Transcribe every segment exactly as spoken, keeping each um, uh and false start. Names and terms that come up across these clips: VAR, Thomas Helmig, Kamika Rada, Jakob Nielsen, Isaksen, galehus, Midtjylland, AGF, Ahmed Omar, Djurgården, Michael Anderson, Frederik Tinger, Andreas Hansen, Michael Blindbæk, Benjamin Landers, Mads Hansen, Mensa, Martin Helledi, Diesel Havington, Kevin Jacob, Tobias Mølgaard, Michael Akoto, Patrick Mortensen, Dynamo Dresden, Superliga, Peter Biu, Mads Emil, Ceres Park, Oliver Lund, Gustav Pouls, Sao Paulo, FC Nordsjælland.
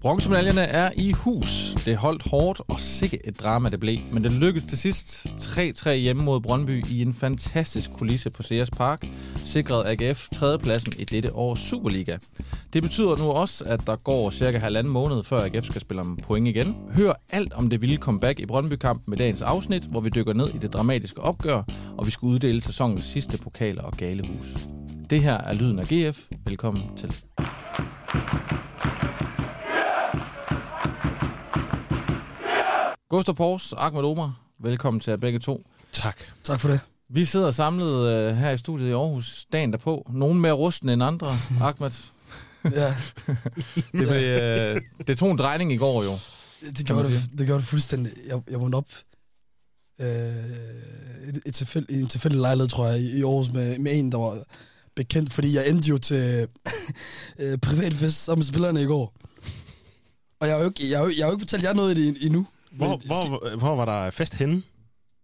Bronzemedaljerne er i hus. Det holdt hårdt, og sikke et drama det blev. Men det lykkedes til sidst. tre-tre hjemme mod Brøndby i en fantastisk kulisse på Ceres Park sikrede A G F tredjepladsen i dette års Superliga. Det betyder nu også, at der går cirka halvanden måned, før A G F skal spille om point igen. Hør alt om det vilde comeback i Brøndby-kampen i dagens afsnit, hvor vi dykker ned i det dramatiske opgør, og vi skal uddele sæsonens sidste pokaler og galehus. Det her er Lyden A G F. Velkommen til. Gustav Pouls og Ahmed Omar, velkommen til jer begge to. Tak. Tak for det. Vi sidder samlet øh, her i studiet i Aarhus dagen derpå. Nogen mere rustne end andre, Ahmed. Ja. det, blev, øh, det tog en drejning i går jo. Det gjorde det, det, gjorde det fuldstændig. Jeg, jeg vågnede op øh, et, et tilfælde, en tilfældig lejlighed, tror jeg, i Aarhus med, med en, der var bekendt, fordi jeg endte jo til øh, privatfest sammen med spillerne i går. Og jeg har jo ikke, jeg har, jeg har ikke fortalt jer noget i det endnu. Hvor, Men, hvor, skal... hvor var der fest henne?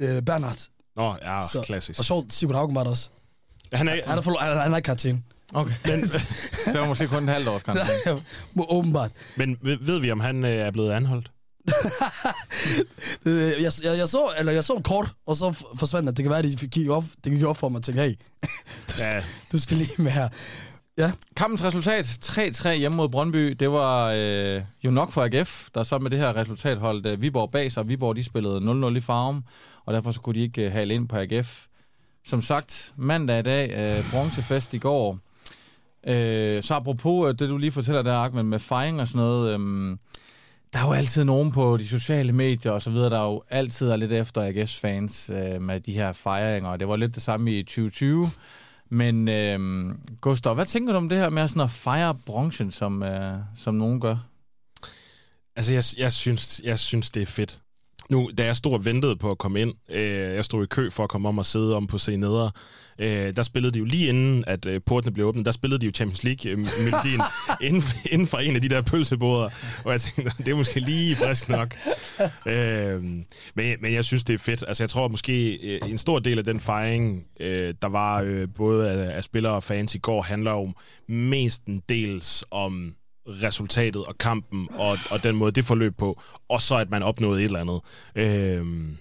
Øh, Bernhard. Nå, ja, så, klassisk. Og sjovt, Sigurd Haugen var der også. Han er, han er, for, han er, han er i karantæne. Okay. Men, det var måske kun en halv års karantæne. Nej, må, åbenbart. Men ved vi, om han øh, er blevet anholdt? jeg, jeg, jeg, så, eller jeg så kort, og så forsvandt det. Det kan være, at de gik op, det gik op for mig og tænkte, hey, du skal, ja. du skal lige med her. Ja. Kampens resultat, tre-tre hjemme mod Brøndby, det var øh, jo nok for A G F, der så med det her resultat holdt øh, Viborg bag sig. Viborg, de spillede nul-nul i Farum, og derfor så kunne de ikke øh, hale ind på A G F. Som sagt, mandag i dag, øh, bronzefest i går. Øh, så apropos øh, det, du lige fortæller der, Ahmed, med fejring og sådan noget. Øh, der er jo altid nogen på de sociale medier og så videre, der er jo altid er lidt efter A G F's fans øh, med de her fejringer. Det var lidt det samme i tyve tyve. Men øh, Gustav, hvad tænker du om det her med sådan at fejre branchen, som, øh, som nogen gør? Altså, jeg, jeg, synes, jeg synes, det er fedt. Nu, da jeg stod og ventede på at komme ind, øh, jeg stod i kø for at komme om og sidde om på C nedre, øh, der spillede de jo lige inden, at øh, portene blev åbnet, der spillede de jo Champions League-melodien inden, inden for en af de der pølseboder, og jeg tænkte, det er måske lige frisk nok. øh, men, men jeg synes, det er fedt. Altså, jeg tror måske, øh, en stor del af den fejring, øh, der var øh, både af, af spillere og fans i går, handler jo mestendels om resultatet og kampen og, og den måde, det forløb på, og så at man opnåede et eller andet. Øhm,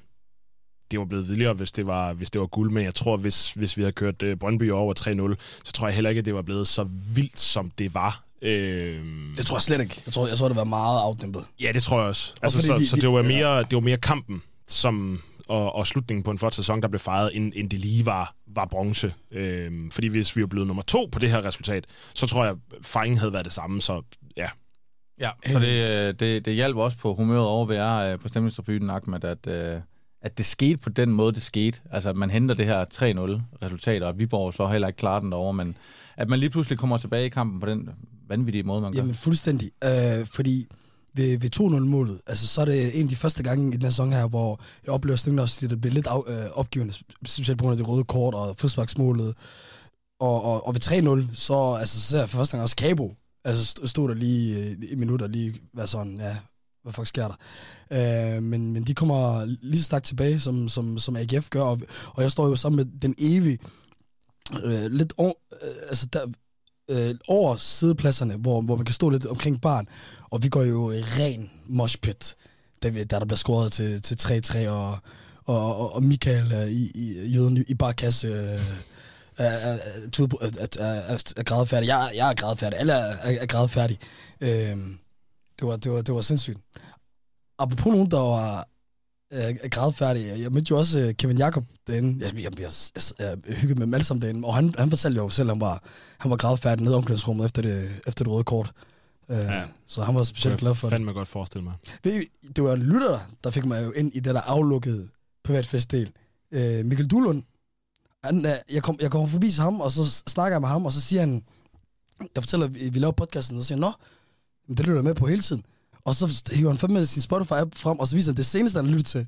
det var blevet vildere, hvis det var, hvis det var guld, men jeg tror, hvis, hvis vi havde kørt øh, Brøndby over tre-nul, så tror jeg heller ikke, at det var blevet så vildt, som det var. Øhm, det tror jeg slet ikke. Jeg tror, jeg tror det var meget afdæmpet. Ja, det tror jeg også. Altså, og så, de, så det var mere, det var mere kampen, som Og, og slutningen på en flot sæson, der blev fejret, inden, inden det lige var, var bronze. Øhm, fordi hvis vi var blevet nummer to på det her resultat, så tror jeg, fejringen havde været det samme, så ja. Ja, så det, det, det hjalp også på humøret over ved jer på stemningstribunen, Ahmed, at, at det skete på den måde, det skete. Altså, at man henter det her tre-nul-resultat, og at Viborg så heller ikke klarer den derovre, men at man lige pludselig kommer tilbage i kampen på den vanvittige måde, man gør. Jamen, fuldstændig. Øh, fordi Ved, ved to-nul-målet, altså så er det en af de første gange i den her sæson her, hvor jeg oplever stemmen også, at det bliver lidt af, øh, opgivende, specielt på grund af det røde kort og frisparksmålet. Og, og, og ved tre-nul, så, altså, så ser jeg for første gang også Cabo. Altså stod der lige øh, i minutter lige, hvad sådan, ja, hvad fuck sker der? Øh, men, men de kommer lige stærkt tilbage, som, som, som A G F gør, og, og jeg står jo sammen med den evige, øh, lidt over, øh, altså der, Øh, over sidepladserne, hvor, hvor man kan stå lidt omkring barn, og vi går jo i ren moshpit, der, der der bliver scoret til, til tre-tre, og, og, og, og Michael øh, i, i, i, i barkasse øh, er, er, er, er grædefærdig. Jeg, jeg er grædefærdig. Alle er, er, er grædefærdige. Øh, det, var, det, var, det var sindssygt. Apropos nogen, der var øh, grædefærdige, jeg mødte jo også øh, Kevin Jacob derinde. Jeg, jeg, jeg, jeg, jeg hyggede med dem alle sammen derinde, og han, han fortalte jo selv, at han var, han var grædefærdig nede i omklædningsrummet efter det, efter det røde kort. Ja, så han var specielt glad for det. Det fandme godt forestille mig. Det var en lytter, der fik mig jo ind i det der aflukkede privatfestdel. Øh, Mikkel Duelund. Han, jeg kommer jeg kom forbi til ham, og så snakker jeg med ham, og så siger han, jeg fortæller, at vi laver podcasten, og så siger han, nå, det lytter jeg med på hele tiden. Og så hiver han fandme sin Spotify-app frem, og så viser han det seneste, han lytter til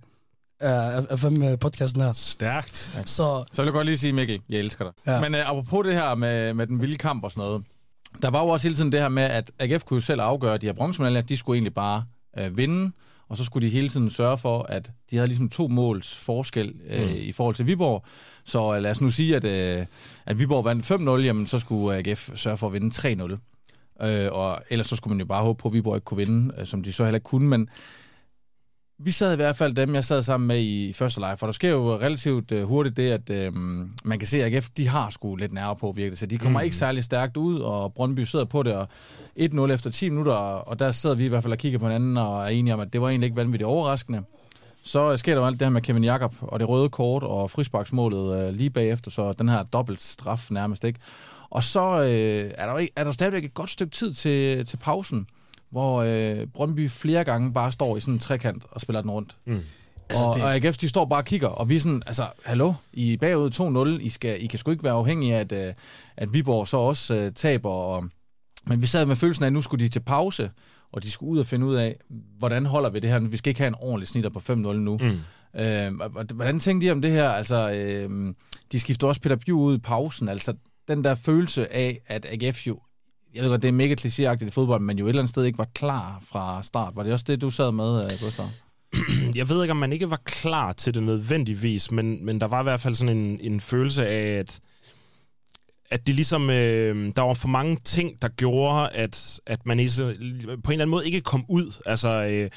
af fandme podcasten her. Stærkt. Okay. Så, så vil jeg godt lige sige, Mikkel, jeg elsker dig. Ja. Men uh, apropos det her med, med den vilde kamp og sådan noget, der var jo også hele tiden det her med, at A G F kunne selv afgøre, at de her bronzemedaljer, de skulle egentlig bare øh, vinde, og så skulle de hele tiden sørge for, at de havde ligesom to måls forskel øh, mm. i forhold til Viborg. Så lad os nu sige, at, øh, at Viborg vandt fem nul, jamen så skulle A G F sørge for at vinde tre nul. Øh, og ellers så skulle man jo bare håbe på, at Viborg ikke kunne vinde, øh, som de så heller ikke kunne, men vi sad i hvert fald dem, jeg sad sammen med i første live, for der sker jo relativt øh, hurtigt det, at øh, man kan se, at A G F, de har sgu lidt nerve på virkelig, så de kommer mm. ikke særlig stærkt ud, og Brøndby sidder på det, og et nul efter ti minutter, og der sidder vi i hvert fald og kigger på hinanden, og er enige om, at det var egentlig ikke vanvittigt overraskende. Så sker der jo alt det her med Kevin Jacob, og det røde kort, og frisparksmålet øh, lige bagefter, så den her dobbelt straf nærmest ikke. Og så øh, er, der, er der stadigvæk et godt stykke tid til, til pausen, hvor øh, Brøndby flere gange bare står i sådan en trekant og spiller den rundt. Mm. Altså og, det... og A G F, de står bare og kigger, og vi er sådan, altså, hallo, I er bagud to nul, I, skal, I kan sgu ikke være afhængige af, at, øh, at Viborg så også øh, taber. Og... Men vi sad med følelsen af, at nu skulle de til pause, og de skulle ud og finde ud af, hvordan holder vi det her? Vi skal ikke have en ordentlig snitter på fem nul nu. Mm. Øh, hvordan tænkte de om det her? Altså, øh, de skifter også Peter Biu ud i pausen. Altså, den der følelse af, at A G F jo, jeg ved godt, det er mega klichéagtigt i fodbold, men jo et eller andet sted ikke var klar fra start. Var det også det, du sad med, Gustav? Jeg ved ikke, om man ikke var klar til det nødvendigvis, men, men der var i hvert fald sådan en, en følelse af, at, at det ligesom, øh, der var for mange ting, der gjorde, at, at man is, på en eller anden måde ikke kom ud. Altså, øh,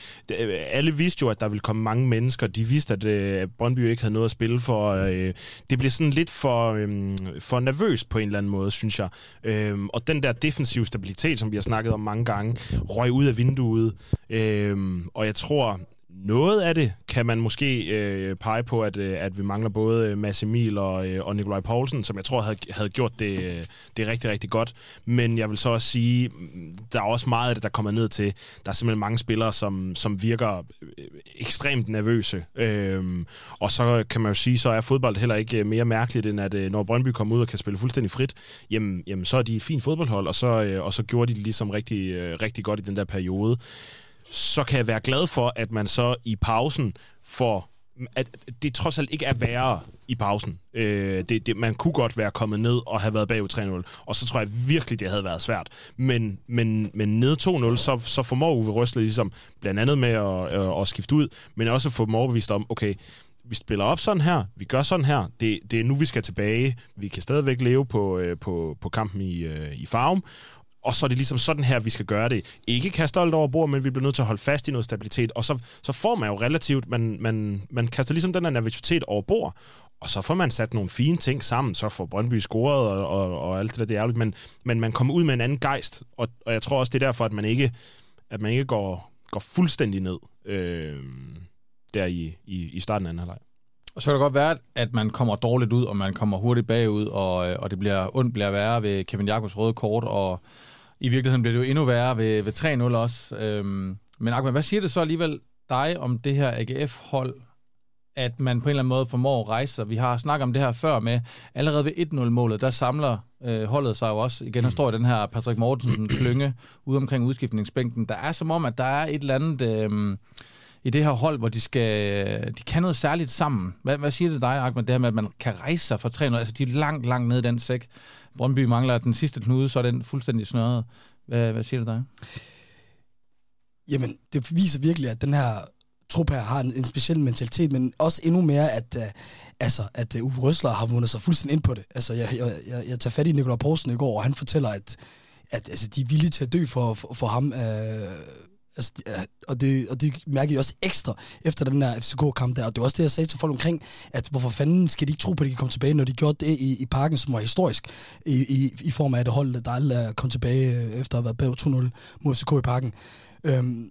alle vidste jo, at der ville komme mange mennesker. De vidste, at øh, Brøndby ikke havde noget at spille for. Øh, det blev sådan lidt for, øh, for nervøst på en eller anden måde, synes jeg. Øh, og den der defensive stabilitet, som vi har snakket om mange gange, røg ud af vinduet. Øh, og jeg tror... Noget af det kan man måske øh, pege på, at, øh, at vi mangler både Mads Emil og, øh, og Nicolai Poulsen, som jeg tror havde, havde gjort det, øh, det rigtig, rigtig godt. Men jeg vil så også sige, der er også meget af det, der kommer ned til. Der er simpelthen mange spillere, som, som virker øh, ekstremt nervøse. Øh, og så kan man jo sige, så er fodbold heller ikke mere mærkeligt, end at øh, når Brøndby kommer ud og kan spille fuldstændig frit, jamen, jamen så er de et fint fodboldhold, og så, øh, og så gjorde de det ligesom rigtig, øh, rigtig godt i den der periode. Så kan jeg være glad for, at man så i pausen får... At det trods alt ikke er værre i pausen. Øh, det, det, man kunne godt være kommet ned og have været bagud tre nul, og så tror jeg virkelig, det havde været svært. Men, men, men ned to nul, så, så formår Uwe Rösler ligesom blandt andet med at, øh, at skifte ud, men også få dem overbevist om, okay, vi spiller op sådan her, vi gør sådan her, det, det er nu, vi skal tilbage. Vi kan stadigvæk leve på, øh, på, på kampen i, øh, i Farum, og så er det ligesom sådan her, vi skal gøre det. Ikke kaste alt over bord, men vi bliver nødt til at holde fast i noget stabilitet. Og så, så får man jo relativt, man, man, man kaster ligesom den der nervositet over bord, og så får man sat nogle fine ting sammen, så får Brøndby scoret og, og, og alt det der, det er ærligt. Men, men man kommer ud med en anden gejst, og, og jeg tror også, det er derfor, at man ikke, at man ikke går, går fuldstændig ned øh, der i, i, i starten af anden halvleg. Og så kan det godt være, at man kommer dårligt ud, og man kommer hurtigt bagud, og, og det bliver ondt bliver værre ved Kevin Jacobs røde kort, og i virkeligheden bliver det jo endnu værre ved, ved tre nul også. Øhm, men Ahmed, hvad siger det så alligevel dig om det her A G F-hold, at man på en eller anden måde formår at rejse sig? Vi har snakket om det her før med, allerede ved et nul-målet, der samler øh, holdet sig jo også. Igen, der står i den her Patrick Mortensen klynge ude omkring udskiftningsbænken. Der er som om, at der er et eller andet øh, i det her hold, hvor de skal de kan noget særligt sammen. Hvad, hvad siger det dig, Ahmed, det her med, at man kan rejse sig fra tre nul? Altså, de er langt, langt nede i den sæk. Brøndby mangler den sidste knude, så er den fuldstændig snørret. Hvad, hvad siger det dig? Jamen, det viser virkelig, at den her trup her har en, en speciel mentalitet, men også endnu mere, at, uh, altså, at uh, Uwe Rösler har vundet sig fuldstændig ind på det. Altså, jeg, jeg, jeg, jeg tager fat i Nicolai Poulsen i går, og han fortæller, at, at altså, de er villige til at dø for, for, for ham. Uh, altså, uh, og, det, og det mærker jeg også ekstra efter den her F C K-kamp der. Og det var også det, jeg sagde til folk omkring, at hvorfor fanden skal de ikke tro på, at de kan komme tilbage, når de gjorde det i, i parken, som var historisk, i, i, i form af det hold, der aldrig kom tilbage efter at have været bag to nul mod F C K i parken. Um,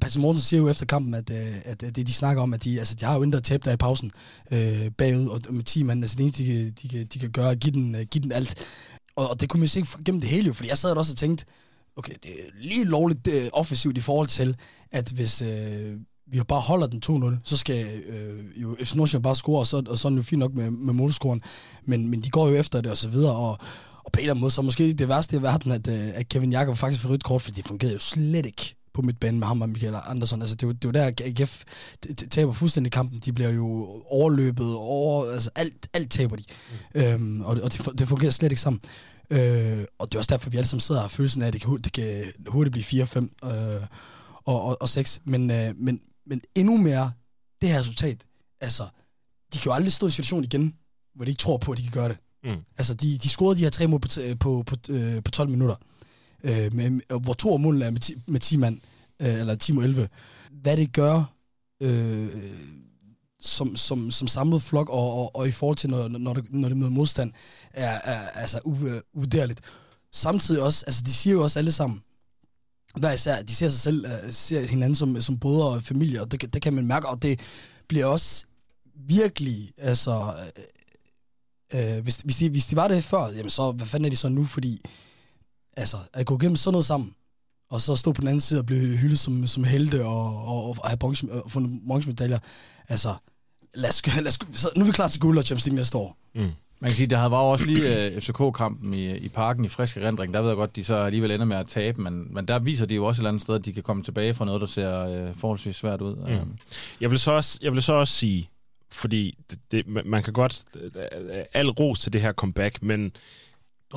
Patrick Mortensen siger jo efter kampen, at, at, at det, de snakker om, at de, altså, de har jo intet at tabe der i pausen øh, bagud, og med ti mand, altså det eneste, de, de, de kan gøre, er give den, give den alt. Og, og det kunne man se gennem det hele jo, fordi jeg sad også og tænkte, okay, det er lige lovligt det er offensivt i forhold til, at hvis øh, vi bare holder den to nul, så skal øh, jo F C Nordsjælland bare score, og så, og så er det jo fint nok med, med målscoren, men, men de går jo efter det og så videre, og, og på en eller anden måde, så måske det værste i verden, at, at Kevin Jacob faktisk får rødt kort, for det fungerede jo slet ikke på midtbanen med ham og Michael Anderson. Altså, det er jo der, A G F taber fuldstændig kampen. De bliver jo overløbet, over, altså alt, alt taber de, mm. øhm, og, og det, det fungerer slet ikke sammen. Øh, og det er også derfor, vi alle sammen sidder og har følelsen af, at det kan, det kan hurtigt blive fire fem. Øh, og, og, og seks. Men, øh, men, men endnu mere, det her resultat, altså, de kan jo aldrig stå i situationen igen, hvor de ikke tror på, at de kan gøre det. Mm. Altså, de, de scorede de her tre mål på, på, på, øh, på tolv minutter, øh, med, hvor to af målene er med ti, med ti mand, øh, eller ti mod elleve. Hvad det gør øh, som, som, som samlet flok, og, og, og i forhold til, når, når, det, når det møder modstand, er, er altså uvurderligt. Samtidig også, altså de siger jo også alle sammen, hver især, de ser sig selv, ser hinanden som, som brødre og familie, og det, det kan man mærke, og det bliver også virkelig, altså, øh, hvis, hvis, de, hvis de var det før, jamen så, hvad fanden er de så nu, fordi, altså, at gå igennem sådan noget sammen, og så stå på den anden side og blive hyldet som, som helte, og, og, og have bronze, og få nogle bronzemedaljer, altså, lad os, lad os, så, nu er vi klar til guld og Champions League næste år. Mm. Man kan sige, der var også lige uh, F C K-kampen i, i parken i frisk erindring. Der ved jeg godt, de så alligevel ender med at tabe, men, men der viser de jo også et eller andet sted, at de kan komme tilbage fra noget, der ser uh, forholdsvis svært ud. Mm. Um. Jeg, vil så også, jeg vil så også sige, fordi det, det, man kan godt al ros til det her comeback, men det,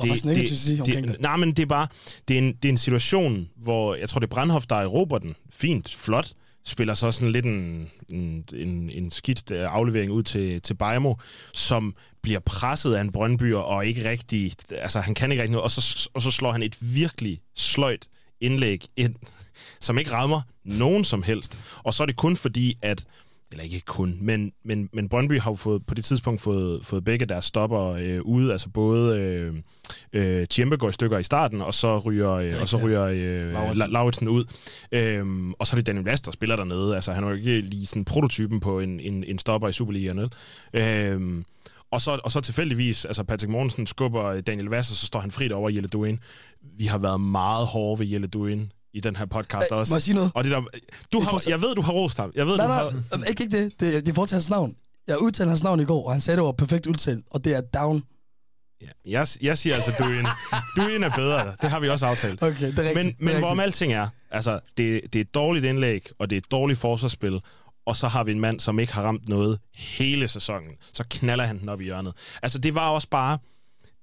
det, negativt, det, sige, det, det. Nej, men det er bare det er, en, det er en situation, hvor jeg tror, det er Brandhoff, der erobrer den. Fint, flot. Spiller så sådan lidt en, en, en, en skidt aflevering ud til, til Bajmo, som bliver presset af en Brøndby, og ikke rigtig, altså han kan ikke rigtig noget, og så, og så slår han et virkelig sløjt indlæg ind, som ikke rammer nogen som helst. Og så er det kun fordi, at, eller ikke kun, men, men, men Brøndby har jo fået, på det tidspunkt fået, fået begge deres stopper øh, ude, altså både øh, øh, Tjempe går i stykker i starten, og så ryger, øh, og så ryger øh, Lauritsen ud. Øhm, og så er det Daniel Vast, der spiller dernede. Altså, han er jo ikke lige sådan prototypen på en, en, en stopper i Superligaen. Øhm, og, så, og så tilfældigvis, altså Patrick Mortensen skubber Daniel Vast, og så står han frit over Jelle Duin. Vi har været meget hårde ved Jelle Duin i den her podcast øh, også. Må jeg sige noget? Og det der, du har, jeg ved, du har rost ham. Jeg ved, nej, du har... nej, ikke, ikke det. Det, det er fortsat hans navn. Jeg udtalte hans navn i går, og han sagde, det var perfekt udtalt, og det er down. Ja, jeg, jeg siger altså, Duin. Duin er bedre. Det har vi også aftalt. Okay, det er rigtigt. Men, men hvorom alting er, altså, det, det er et dårligt indlæg, og det er et dårligt forsvarsspil, og så har vi en mand, som ikke har ramt noget hele sæsonen. Så knaller han den op i hjørnet. Altså, det var også bare...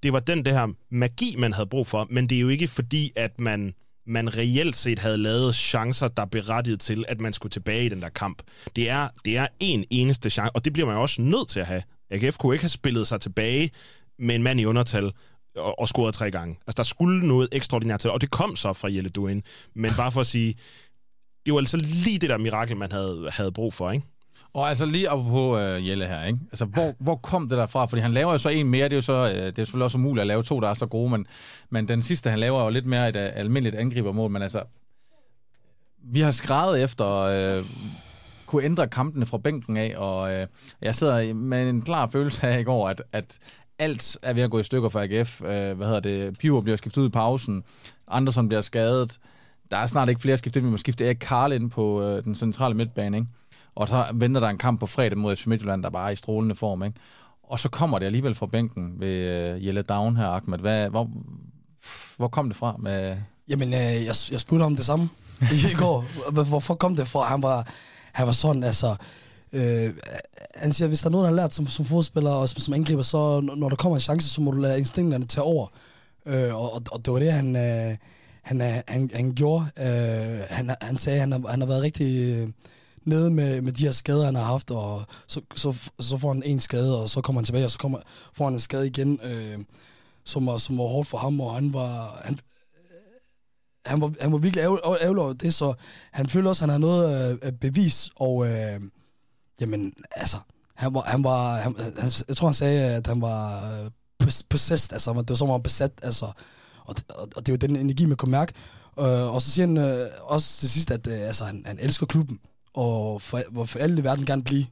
Det var den det her magi, man havde brug for, men det er jo ikke fordi, at man... man reelt set havde lavet chancer, der berettigede til, at man skulle tilbage i den der kamp. Det er, det er én eneste chance, og det bliver man jo også nødt til at have. A G F kunne ikke have spillet sig tilbage med en mand i undertal og, og scoret tre gange. Altså, der skulle noget ekstraordinært til, og det kom så fra Jelle Duin. Men bare for at sige, det var altså lige det der mirakel, man havde, havde brug for, ikke? Og altså lige oppe på øh, Jelle her, ikke? Altså, hvor, hvor kom det der fra? Fordi han laver jo så en mere, det er jo så, øh, det er selvfølgelig også umuligt at lave to, der er så gode, men, men den sidste, han laver jo lidt mere et øh, almindeligt angribermål, men altså, vi har skrevet efter at øh, kunne ændre kampene fra bænken af, og øh, jeg sidder med en klar følelse af i går, at, at alt er ved at gå i stykker for A G F. Øh, hvad hedder det? Piver bliver skiftet ud i pausen, Anderson bliver skadet, der er snart ikke flere skiftet, vi må skifte Erik Karl ind på øh, den centrale midtbane, ikke? Og så venter der en kamp på fredag mod F C Midtjylland, der bare er i strålende form, ikke? Og så kommer det alligevel fra bænken ved uh, Jelle Duin her, Ahmed. Hvad, hvor, hvor kom det fra? Med... Jamen, øh, jeg, jeg spurgte ham det samme i går. Hvorfor kom det fra? Han var, han var sådan, altså... Øh, han siger, hvis der er nogen, der har lært som, som fodspiller og som, som angriber, så når der kommer en chance, så må du lade instinkterne tage over. Øh, og, og det var det, han, øh, han, han, han, han gjorde. Øh, han, han sagde, han har, han har været rigtig... Øh, nede med, med de her skader, han har haft, og så, så, så får han en skade, og så kommer han tilbage, og så kommer, får han en skade igen, øh, som, var, som var hårdt for ham, og han var, han, han var, han var virkelig ærgerlig over det, så han følte også, at han havde noget øh, bevis, og øh, jamen, altså, han var, han var han, jeg tror, han sagde, at han var possessed, altså, det var som om besat, altså, og, og, og det var den energi, man kunne mærke, øh, og så siger han øh, også til sidst, at øh, altså, han, han elsker klubben, og for, for alle i verden gerne blive.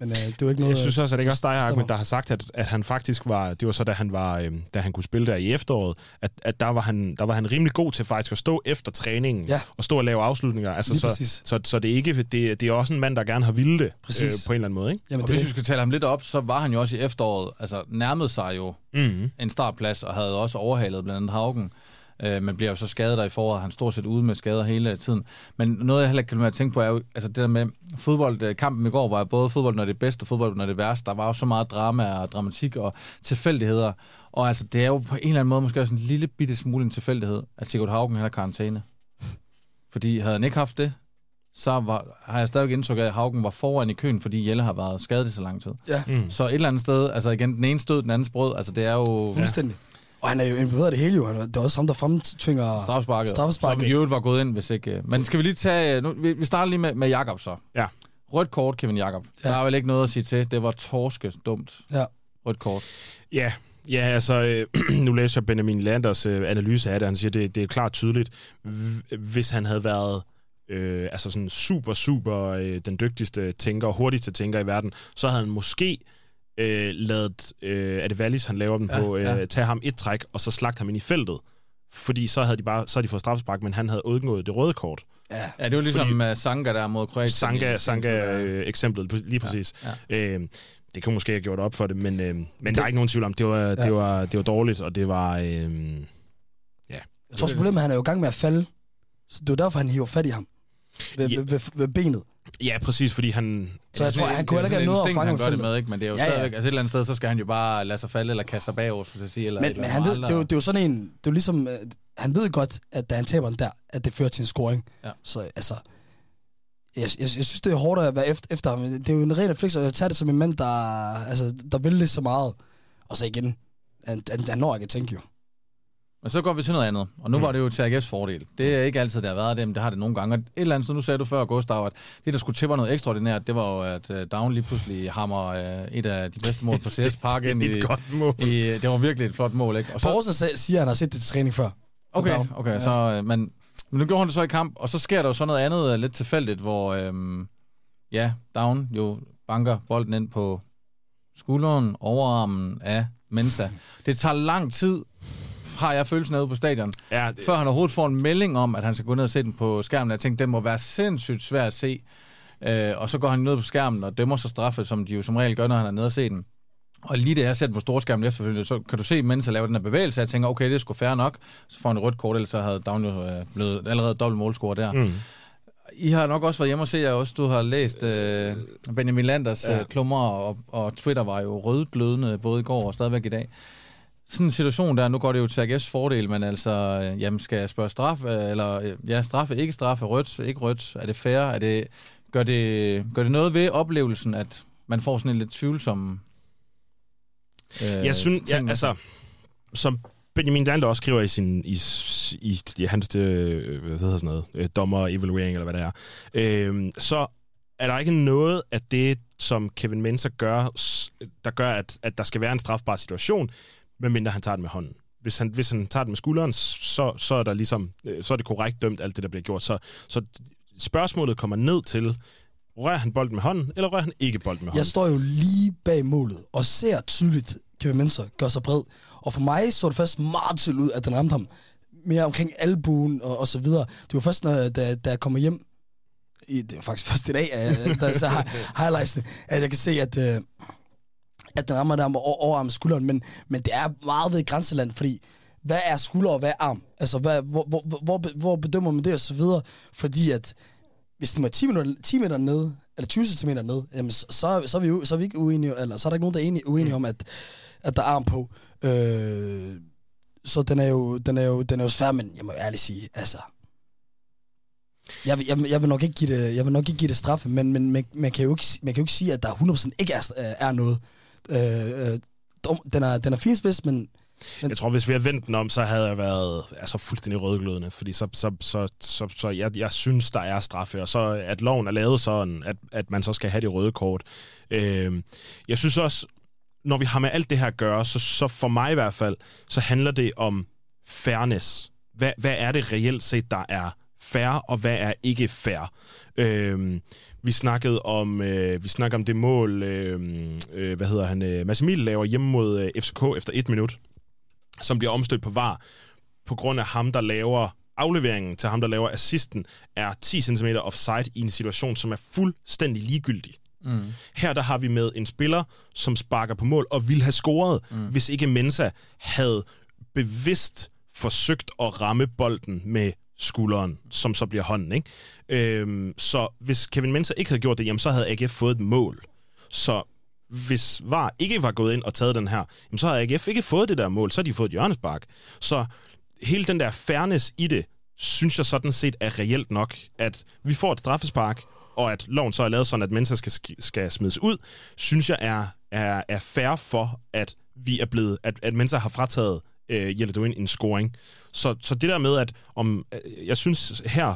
Men øh, det var ikke noget... Jeg synes også, at det ikke også dig, Ahmed, der har sagt, at, at han faktisk var... Det var så, da han, var, øh, da han kunne spille der i efteråret, at, at der, var han, der var han rimelig god til faktisk at stå efter træningen, ja, og stå og lave afslutninger. Altså, så, så, så, så det, er ikke, det, det er også en mand, der gerne har ville det, øh, på en eller anden måde. Ikke? Jamen, og hvis vi skal tale ham lidt op, så var han jo også i efteråret... Altså, nærmede sig jo mm-hmm. en startplads, og havde også overhalet blandt andet Haugen. Man bliver jo så skadet der i foråret. Han stort set ude med skader hele tiden. Men noget, jeg heller ikke kan lade mig tænke på, er jo altså det der med fodboldkampen i går, var både fodbold, når det er bedst, og fodbold, når det er værst. Der var jo så meget drama og dramatik og tilfældigheder. Og altså, det er jo på en eller anden måde måske også en lille bitte smule en tilfældighed, at Sigurd Haugen har karantæne. Fordi havde han ikke haft det, så var, har jeg stadig indtryk af, at Haugen var foran i køen, fordi Jelle har været skadet i så lang tid. Ja. Mm. Så et eller andet sted, altså igen, den ene stød, den anden brød, altså det er jo... Fuldstændig. Ja. Og han er jo involveret af det hele, jo. Det er også ham, der fremtvinger strafsparket, som i øvrigt var gået ind, hvis ikke... Men skal vi lige tage... Nu, vi starter lige med, med Jacob så. Ja. Rødt kort, Kevin Jacob. Ja. Der er vel ikke noget at sige til. Det var torske dumt. Ja. Rødt kort. Ja. Ja, altså, øh, nu læser jeg Benjamin Landers øh, analyse af det. Han siger, det, det er klart tydeligt. Hvis han havde været... Øh, altså sådan super, super... Øh, den dygtigste tænker og hurtigste tænker i verden, så havde han måske... Øh, ladet, øh, er det Wallis, han laver den ja, på, øh, ja. tage ham et træk, og så slagte ham ind i feltet. Fordi så havde de bare, så havde de fået straffespark, men han havde undgået det røde kort. Ja, ja det var ligesom fordi, uh, Sanka der mod Kroatien. Sanka, Sanka øh, eksemplet, lige præcis. Ja, ja. Øh, det kunne måske have gjort op for det, men, øh, men det, der er ikke nogen tvivl om, det var, ja. det var, det var dårligt, og det var... Øh, ja. Jeg tror, det problemet er, han er jo i gang med at falde. Så det var derfor, han hiver fat i ham. Ved, ja. ved, ved, ved benet. Ja, præcis, fordi han... Så jeg tror, han kunne heller ikke have noget at fange med feltet. Det med, ikke? Men det er jo ja, ja. stadigvæk... Altså et eller andet sted, så skal han jo bare lade sig falde, eller kaste sig bagover, skulle jeg sige, eller... Men, men han ved, det, er jo, det er jo sådan en... Det er jo ligesom... Han ved godt, at da han taber den der, at det fører til en scoring. Ja. Så altså... Jeg, jeg, jeg synes, det er hårdt at være efter, efter ham. Det er jo en ren refleks, og jeg tager det som en mand, der... Altså, der vil lidt så meget. Og så igen, han, han, han når ikke at tænke jo. Men så går vi til noget andet, og nu var det jo til A G F's fordel. Det er ikke altid, der har været det, men det har det nogle gange. Et eller andet sted, nu sagde du før, Gustav, at det, der skulle til, var noget ekstraordinært, det var jo, at Down lige pludselig hammer øh, et af de bedste mål på Ceres Park ind i... Et godt mål. I, det var virkelig et flot mål, ikke? Og så Poulsen siger, at han har set det til træning før. Okay, okay, okay så, øh, men, men nu gjorde han det så i kamp, og så sker der jo så noget andet øh, lidt tilfældigt, hvor øh, ja, Down jo banker bolden ind på skulderen, overarmen af Mensa. Det tager lang tid, har jeg følelsen af ude på stadion, ja, det... før han overhovedet får en melding om, at han skal gå ned og se den på skærmen. Jeg tænkte, den må være sindssygt svær at se. Øh, og så går han ned på skærmen og dømmer sig straffet, som de jo som regel gør, når han er nede og se den. Og lige det, jeg ser den på storskærmen efterfølgende, så kan du se, mens jeg laver den her bevægelse, jeg tænker, okay, det er sgu fair nok. Så får han et rødt kort, ellers så havde Down jo blevet allerede dobbelt målscorer der. Mm. I har nok også været hjemme og se, jeg også, du har læst øh, Benjamin Landers ja. klummer, og, og Twitter var jo rødglødende både i går og stadigvæk i dag. Sådan en situation der, nu går det jo til A G F's fordel, men altså, jamen skal jeg spørge straf, eller ja, straffe, ikke straffe, rødt, ikke rødt, er det fair, er det, gør det, gør det noget ved oplevelsen, at man får sådan en lidt tvivlsom øh, jeg synes, ting, ja, altså, som Benjamin Dander også skriver i sin, i, i, i hans, øh, hvad hedder sådan noget, øh, dommer-evaluering, eller hvad det er, øh, så er der ikke noget af det, som Kevin Mensa gør, der gør, at, at der skal være en strafbar situation, medmindre han tager den med hånden. Hvis han, hvis han tager den med skulderen, så, så, er der ligesom, så er det korrekt dømt, alt det, der bliver gjort. Så, så spørgsmålet kommer ned til, rører han bolden med hånden, eller rører han ikke bolden med hånden? Jeg står jo lige bag målet, og ser tydeligt, Kevin Mensa gør sig bred. Og for mig så det først meget tydeligt ud, at den ramte ham. Mere omkring albuen og, og så videre. Det var først, når, da, da jeg kommer hjem, i, det var faktisk først i dag, at, da jeg så highlightsene, at jeg kan se, at... Øh, at den rammer der med overarm skulderen, men, men det er meget ved grænseland, fordi hvad er skulder og hvad er arm? Altså, hvad, hvor, hvor, hvor, hvor bedømmer man det og så videre? Fordi at hvis det var ti meter nede, eller tyve centimeter nede, jamen, så, så, så, er vi, så er vi ikke uenige, eller så er der ikke nogen, der er enige, uenige om, at, at der er arm på. Øh, så den er, jo, den, er jo, den er jo svær, men jeg må ærligt sige, altså... Jeg vil, jeg, vil, jeg vil nok ikke give det, jeg vil nok ikke give det straffe, men, men man, man, kan jo ikke, man kan jo ikke sige, at der hundrede procent ikke er, er noget. Øh, den er, den er fint spids, men, men... Jeg tror, hvis vi havde vendt den om, så havde jeg været altså, fuldstændig rødglødende, fordi så, så, så, så, så jeg, jeg synes, der er straffe, og så at loven er lavet sådan, at, at man så skal have det røde kort. Øh, jeg synes også, når vi har med alt det her at gøre, så, så for mig i hvert fald, så handler det om fairness. Hvad, hvad er det reelt set, der er fair, og hvad er ikke fair? Øhm, vi snakkede om øh, vi snakkede om det mål, øh, øh, hvad hedder han, øh, Mads Emil laver hjemme mod øh, F C K efter et minut, som bliver omstødt på V A R, på grund af ham, der laver afleveringen til ham, der laver assisten, er ti centimeter offside i en situation, som er fuldstændig ligegyldig. Mm. Her der har vi med en spiller, som sparker på mål og ville have scoret, mm. hvis ikke Mensa havde bevidst forsøgt at ramme bolden med skulderen, som så bliver hånden, ikke? Øhm, så hvis Kevin Mensa ikke havde gjort det, jamen så havde A G F fået et mål. Så hvis V A R ikke var gået ind og taget den her, jamen så havde A G F ikke fået det der mål, så havde de fået et hjørnespark. Så hele den der fairness i det, synes jeg sådan set er reelt nok, at vi får et straffespark, og at loven så er lavet sådan, at mennesker skal, skal smides ud, synes jeg er, er, er fair for, at vi er blevet, at, at mennesker har frataget øh, Jelle Duin en scoring. Så, så det der med, at om, jeg synes her,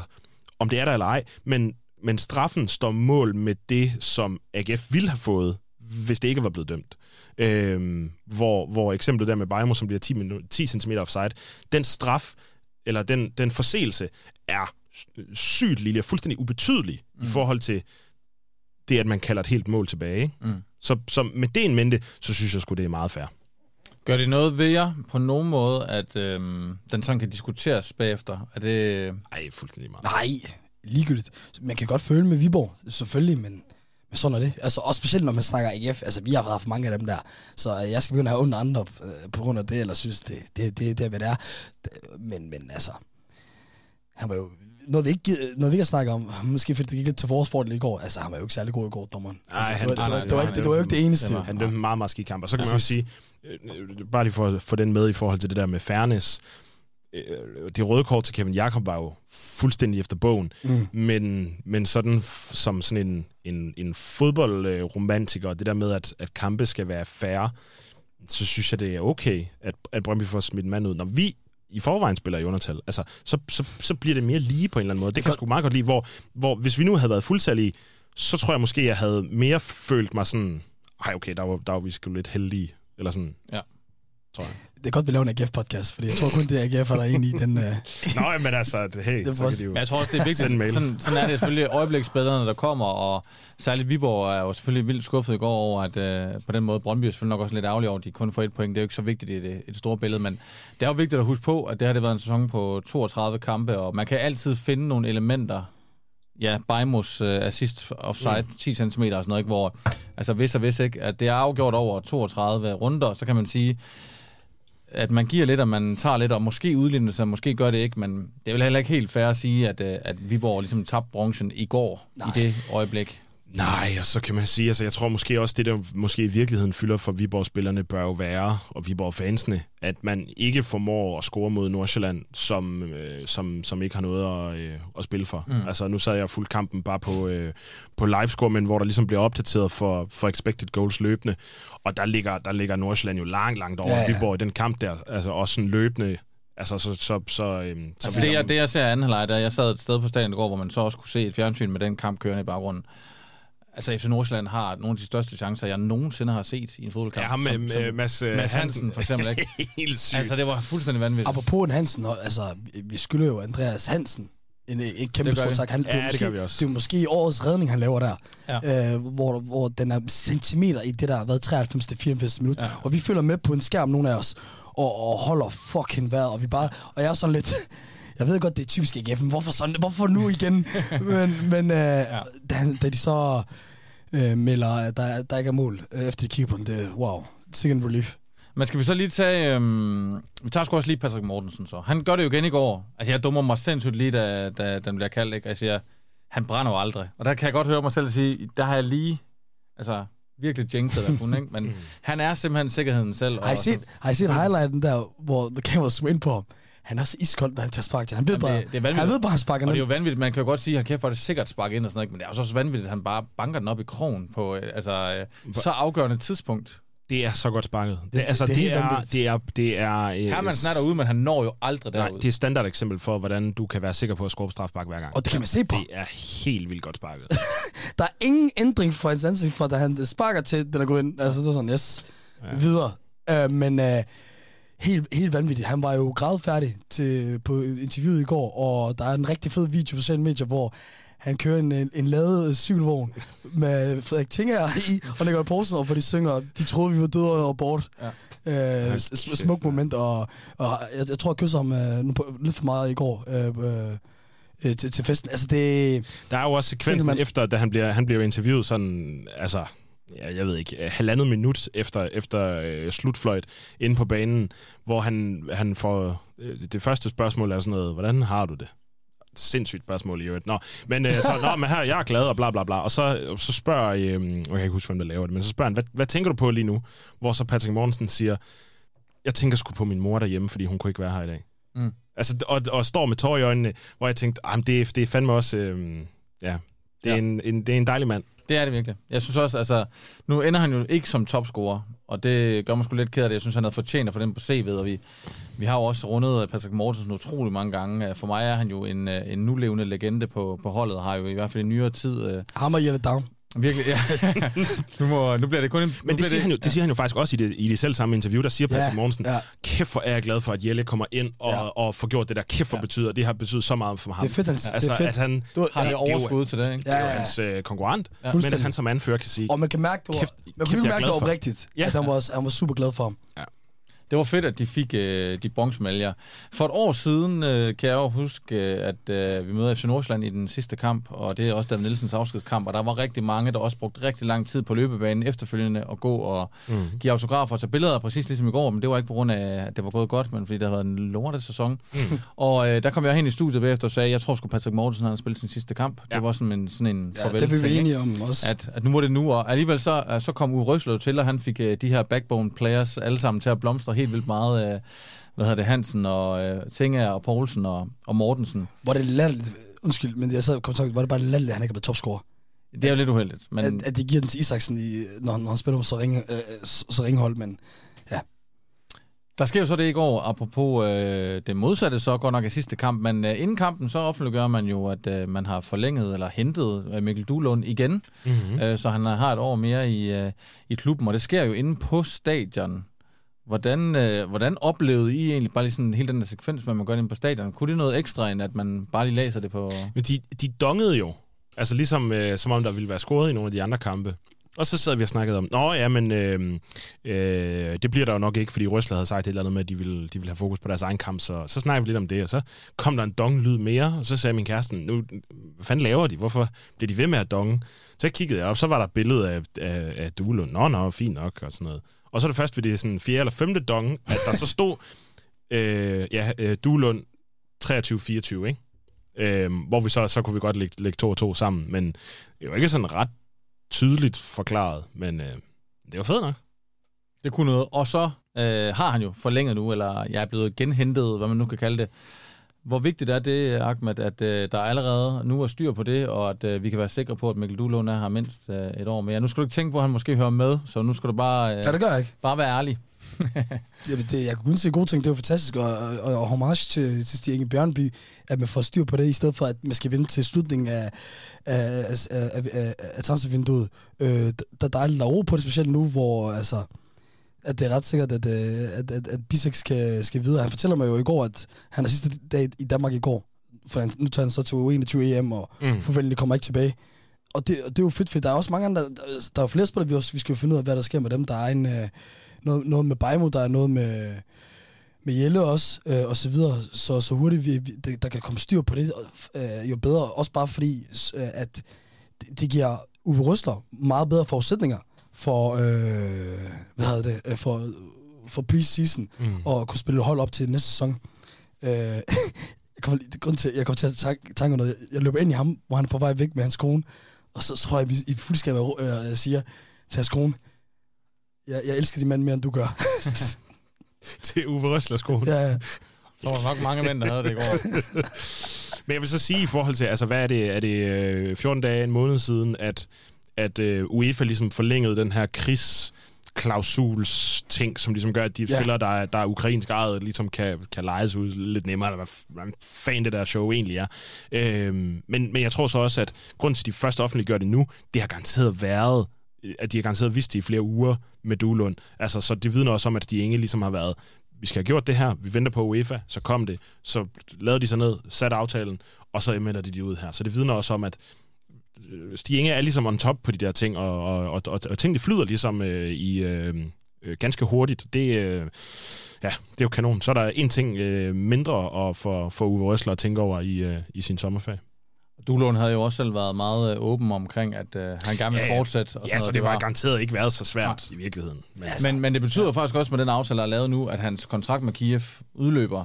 om det er der eller ej, men, men straffen står mål med det, som A G F ville have fået, hvis det ikke var blevet dømt. Øhm, hvor, hvor eksemplet der med Bajmo, som bliver ti centimeter offside, den straf, eller den, den forseelse, er sygt lille og fuldstændig ubetydelig mm. i forhold til det, at man kalder et helt mål tilbage. Mm. Så, så med det en mente, så synes jeg sgu, det er meget fair. Gør det noget ved jer på nogen måde, at øhm, den sådan kan diskuteres bagefter? Er det... Nej, fuldstændig meget. Nej, ligegyldigt. Man kan godt føle med Viborg, selvfølgelig, men... Men sådan er det. Altså, også specielt, når man snakker A G F. Altså, vi har haft mange af dem der. Så jeg skal begynde at have ondt andre op, øh, på grund af det, eller synes, det, det, det, det er, hvad det er. Men, men altså... Han var jo... Noget vi ikke, noget vi ikke snakker om, måske fordi det gik lidt til vores fordel i går, altså han var jo ikke særlig god i går, dommeren. Altså, det, det, det, det var jo ikke det eneste. Han dømte meget, meget skidt kamp. Og så kan man jo sige, bare lige for at få den med i forhold til det der med fairness, det røde kort til Kevin Jacob var jo fuldstændig efter bogen, mm. men, men sådan som sådan en, en, en fodboldromantiker, og det der med, at, at kampe skal være fair, så synes jeg, det er okay, at, at Brøndby får smidt en mand ud. Når vi i forvejen spiller i undertal, altså, så, så, så bliver det mere lige på en eller anden måde. Det kan jeg sgu meget godt lide, hvor, hvor hvis vi nu havde været fuldtallige, så tror jeg måske, jeg havde mere følt mig sådan, ej okay, der var, der var vi sgu lidt heldige, eller sådan. Ja. Tror jeg. Det er godt, vi laver en A G F-podcast, fordi jeg tror kun, det er A G F, der er egentlig i den... Uh... Nej, men altså, hey, det så også... kan de jo... Jeg tror også, det er vigtigt. Sådan, sådan er det selvfølgelig øjebliksbedrene, der kommer, og særligt Viborg er jo selvfølgelig vildt skuffet i går over, at øh, på den måde Brøndby er selvfølgelig nok også lidt ærgerlig over, at de kun får et point. Det er jo ikke så vigtigt i det, det store billede, men det er jo vigtigt at huske på, at det har det været en sæson på toogtredive kampe, og man kan altid finde nogle elementer. Ja, Bajmos øh, assist offside, mm. ti centimeter og sådan noget, ikke? Hvor, altså hvis og hvis ikke, at det er afgjort over toogtredive runder, så kan man sige... at man giver lidt, og man tager lidt, og måske udligner sig, måske gør det ikke, men det er vel heller ikke helt fair at sige, at, at Viborg ligesom tabte bronchen i går, nej. I det øjeblik. Nej, og så kan man sige, altså jeg tror måske også, det der måske i virkeligheden fylder for Viborg-spillerne, bør jo være, og Viborg-fansene, at man ikke formår at score mod Nordsjælland, som, øh, som, som ikke har noget at, øh, at spille for. Mm. Altså nu sad jeg fuldt kampen bare på, øh, på livescore, men hvor der ligesom bliver opdateret for, for expected goals løbende, og der ligger, der ligger Nordsjælland jo langt, langt over ja, ja. Viborg i den kamp der, altså også sådan løbende. Altså, så, så, så, øhm, så altså det, jeg, det, jeg ser anden halvleg, der jeg sad et sted på stadion i går, hvor man så også kunne se et fjernsyn med den kamp kørende i baggrunden. Altså, F C Nordsjælland har nogle af de største chancer, jeg nogensinde har set i en fodboldkamp. Ja, med, med Mads Hansen, Hansen, for eksempel, ikke? Helt sygt. Altså, det var fuldstændig vanvittigt. Apropos Hansen, altså, vi skylder jo Andreas Hansen en, en kæmpe stor tak. Han, ja, det, er måske, det, det er måske årets redning, han laver der, ja. øh, hvor, hvor den er centimeter i det, der har været treoghalvfems til fireogfirs minutter. Ja. Og vi følger med på en skærm, nogle af os, og, og holder fucking vejret, og vi bare... Og jeg er sådan lidt... Jeg ved godt, det er typisk A G F, men hvorfor, sådan, hvorfor nu igen? men men øh, ja. da, da de så øh, melder, at der, der ikke er mål, øh, efter de kigger på den, det wow, second relief. Men skal vi så lige tage... Øh, vi tager sgu også lige Patrick Mortensen så. Han gør det jo igen i går. Altså, jeg dummer mig sindssygt lige, da, da den bliver kaldt, ikke? Altså, jeg, han brænder jo aldrig. Og der kan jeg godt høre mig selv sige, der har jeg lige... Altså, virkelig jinxet af hun, ikke? Men han er simpelthen sikkerheden selv. Har I set, har I set highlighten der, hvor the camera swing ind på? Han er så iskold, da han tager sparket til. Han ved bare, det, det han ved bare, han sparker. Og det er jo vanvittigt. Man kan jo godt sige, at han kæft for det sikkert sparket ind og sådan noget, men det er også vanvittigt, at han bare banker den op i krogen på altså, så afgørende tidspunkt. Det er så godt sparket. Det, det, altså, det, det, er, det er... Det er, det er øh, man snart derude, men han når jo aldrig derude. Nej, det er et standard eksempel for, hvordan du kan være sikker på at score på strafspark hver gang. Og det kan man se på. Det er helt vildt godt sparket. Der er ingen ændring for hans ansigt, fra da han sparker til, den er gået ind. Altså, det er sådan, yes, ja. Videre. Uh, men... Uh, Helt, helt vanvittigt. Han var jo gradfærdig til, på interviewet i går, og der er en rigtig fed video på social media, hvor han kører en, en, en ladet cykelvogn med Frederik Tinger i, og Nicolai Poulsen, og hvor de synger, de troede, vi var døde og bort. Ja. Øh, smuk moment, og, og jeg, jeg tror, jeg kysser ham øh, lidt for meget i går øh, øh, til, til festen. Altså, det, der er jo også sekvensen man, efter, da han bliver, han bliver interviewet sådan, altså... Ja, jeg ved ikke, halvandet minut efter, efter øh, slutfløjt inde på banen, hvor han, han får... Øh, det første spørgsmål er sådan noget, hvordan har du det? Sindssygt spørgsmål i øvrigt. Nå, men, øh, så, nå, men her, jeg er glad og bla bla bla. Og så, så spørger... Øh, jeg kan ikke huske, hvem der laver det, men så spørger han, hvad, hvad tænker du på lige nu? Hvor så Patrick Mortensen siger, jeg tænker sgu på min mor derhjemme, fordi hun kunne ikke være her i dag. Mm. Altså, og, og står med tår i øjnene, hvor jeg tænkte, ah, det, er, det er fandme også, øh, ja, det er, ja. En, en, det er en dejlig mand. Det er det virkelig. Jeg synes også, altså, nu ender han jo ikke som topscorer, og det gør mig sgu lidt ked af det. Jeg synes, han havde fortjent at få den på C V'et, og vi, vi har jo også rundet Patrick Mortensen utrolig mange gange. For mig er han jo en, en nulevende legende på, på holdet, har jo i hvert fald i nyere tid. Ham og Jelle Duin. Virkelig, ja. nu, må, nu bliver det kun en... Men det siger, det, han jo, det siger han jo faktisk også i det, i det selv samme interview, der siger Patrick ja, Mortensen, ja. Kæft for er jeg glad for, at Jelle kommer ind og, ja. og, og får gjort det der. Kæft for ja. betyder, det har betydet så meget for ham. Det er fedt, altså, det er fedt. At han du, har det ja, overskud det, til det, ikke? Ja, ja, ja. Det er hans øh, konkurrent, ja. Men at han som anfører kan sige... Og man kan mærke på, kæft, man kan kæft, mærke det oprigtigt, ja. At han var, han var super glad for ham. Ja. Det var fedt, at de fik øh, de bronzemedaljer. For et år siden øh, kan jeg jo huske, øh, at øh, vi mødte F C Nordsjælland i den sidste kamp, og det er også David Nielsens afskedskamp, og der var rigtig mange, der også brugte rigtig lang tid på løbebanen efterfølgende at gå og mm. give autografer og tage billeder, præcis ligesom i går, men det var ikke på grund af, at det var gået godt, men fordi det havde været en lortet sæson. Mm. Og øh, der kom jeg hen i studiet bagefter og sagde, jeg tror sgu Patrick Mortensen havde spillet sin sidste kamp. Ja. Det var sådan en, sådan en farvel. Ja, det blev vi enige om også. At, at nu var det nu, og alligevel så, så kom Uwe Rösler til, og han fik øh, de her backbone players alle sammen til at blomstre helt vildt meget, øh, hvad hedder det, Hansen og øh, Tinger og Poulsen og, og Mortensen. Var det latterligt, undskyld, men jeg sad kom til, var det bare latterligt, at han ikke er blevet topscorer? Det er jo lidt uheldigt. Men... At, at de giver den til Isaksen, i, når, når han spiller på så, ringe, øh, så ringehold, men ja. Der sker jo så det i går, apropos øh, det modsatte, så går nok i sidste kamp, men øh, inden kampen, så offentliggør man jo, at øh, man har forlænget eller hentet øh, Mikkel Duelund igen, mm-hmm. øh, så han har et år mere i, øh, i klubben, og det sker jo inde på stadion. Hvordan, øh, hvordan oplevede I egentlig bare lige sådan hele den der sekvens, man gør ind på stadion? Kunne det noget ekstra, end at man bare lige læser det på... Men de, de dongede jo, altså ligesom øh, som om der ville være scoret i nogle af de andre kampe. Og så sad vi og snakkede om, nå ja, men øh, øh, det bliver der jo nok ikke, fordi Rösler havde sagt et eller andet med, at de ville, de ville have fokus på deres egen kamp. Så, så snakkede vi lidt om det, og så kom der en dong-lyd mere, og så sagde min kæreste, nu, hvad fanden laver de? Hvorfor bliver de ved med at donge? Så kiggede jeg op, så var der et billede af, af, af Duelund. Nå, nå, fint nok, og sådan noget. Og så er det først ved det sådan fjerde eller femte donge, at der så stod øh, ja, øh, Duelund treogtyve fireogtyve, ikke? Øh, hvor vi så, så kunne vi godt lægge, lægge to og to sammen, men det var ikke sådan ret tydeligt forklaret, men øh, det var fedt nok. Det kunne noget. Og så øh, har han jo forlænget nu, eller jeg er blevet genhentet, hvad man nu kan kalde det. Hvor vigtigt er det, Ahmed, at øh, der allerede nu er styr på det, og at øh, vi kan være sikre på, at Mikkel Duelund er her mindst øh, et år mere. Nu skal du ikke tænke på, at han måske hører med, så nu skal du bare, øh, ja, det gør jeg ikke. Bare være ærlig. Jamen, det, jeg kunne kun se gode ting, det var fantastisk, og, og, og homage til, til Stig Inge Bjørnebye, at man får styr på det, i stedet for, at man skal vente til slutningen af, af, af, af, af, af transfervinduet. Øh, der, der er ro på det, specielt nu, hvor altså, at det er ret sikkert, at, at, at, at Bisex skal, skal videre. Han fortæller mig jo i går, at han er sidste dag i Danmark i går, for han, nu tager han så til U enogtyve E M, og mm. forventelig kommer ikke tilbage. Og det, og det er jo fedt, for der er også mange andre, der, der er flere spillere, vi, også, vi skal jo finde ud af, hvad der sker med dem. Der er en... Øh, Noget, noget med Bejmo, der er noget med, med Jelle også, øh, og så videre. Så, så hurtigt, vi, vi, der kan komme styr på det, øh, jo bedre. Også bare fordi, øh, at det, det giver Uwe Rösler meget bedre forudsætninger for, øh, hvad hedder det, øh, for, for pre-season, mm. og kunne spille hold op til næste sæson. Øh, jeg kommer grund til, jeg kommer til at tænke noget. Jeg løber ind i ham, hvor han er på vej væk med hans kone, og så tror jeg, i fuldskab øh, siger til hans kone, Jeg, jeg elsker de mænd mere, end du gør. Til Uwe Röslers kone. Ja, ja. Så var nok mange mænd, der havde det i går. Men jeg vil så sige i forhold til, altså hvad er det, er det fjorten dage, en måned siden, at, at uh, UEFA ligesom forlængede den her krigsklausuls-ting, som ligesom gør, at de ja. spillere, der er, der er ukrainsk ejet, ligesom kan, kan lejes ud lidt nemmere, eller hvad fanden det der show egentlig er. Øhm, men, men jeg tror så også, at grunden til, at de først offentliggør det nu, det har garanteret været, at de har garanteret vidst det i flere uger med Duelund. Altså, så det vidner også om, at Stig Inge ligesom har været, vi skal have gjort det her, vi venter på UEFA, så kom det, så lavede de sig ned, satte aftalen, og så melder de de ud her. Så det vidner også om, at Stig Inge er ligesom on top på de der ting, og, og, og, og, og tingene flyder ligesom øh, i, øh, ganske hurtigt. Det, øh, ja, det er jo kanon. Så er der en ting øh, mindre at for, for Uwe Rösler at tænke over i, øh, i sin sommerferie. Duelund havde jo også selv været meget åben omkring, at øh, han gerne ville ja, fortsætte. Og ja, så det, det var garanteret ikke været så svært ja. i virkeligheden. Men, altså, men, men det betyder ja. faktisk også med den aftale, der er lavet nu, at hans kontrakt med Kiev udløber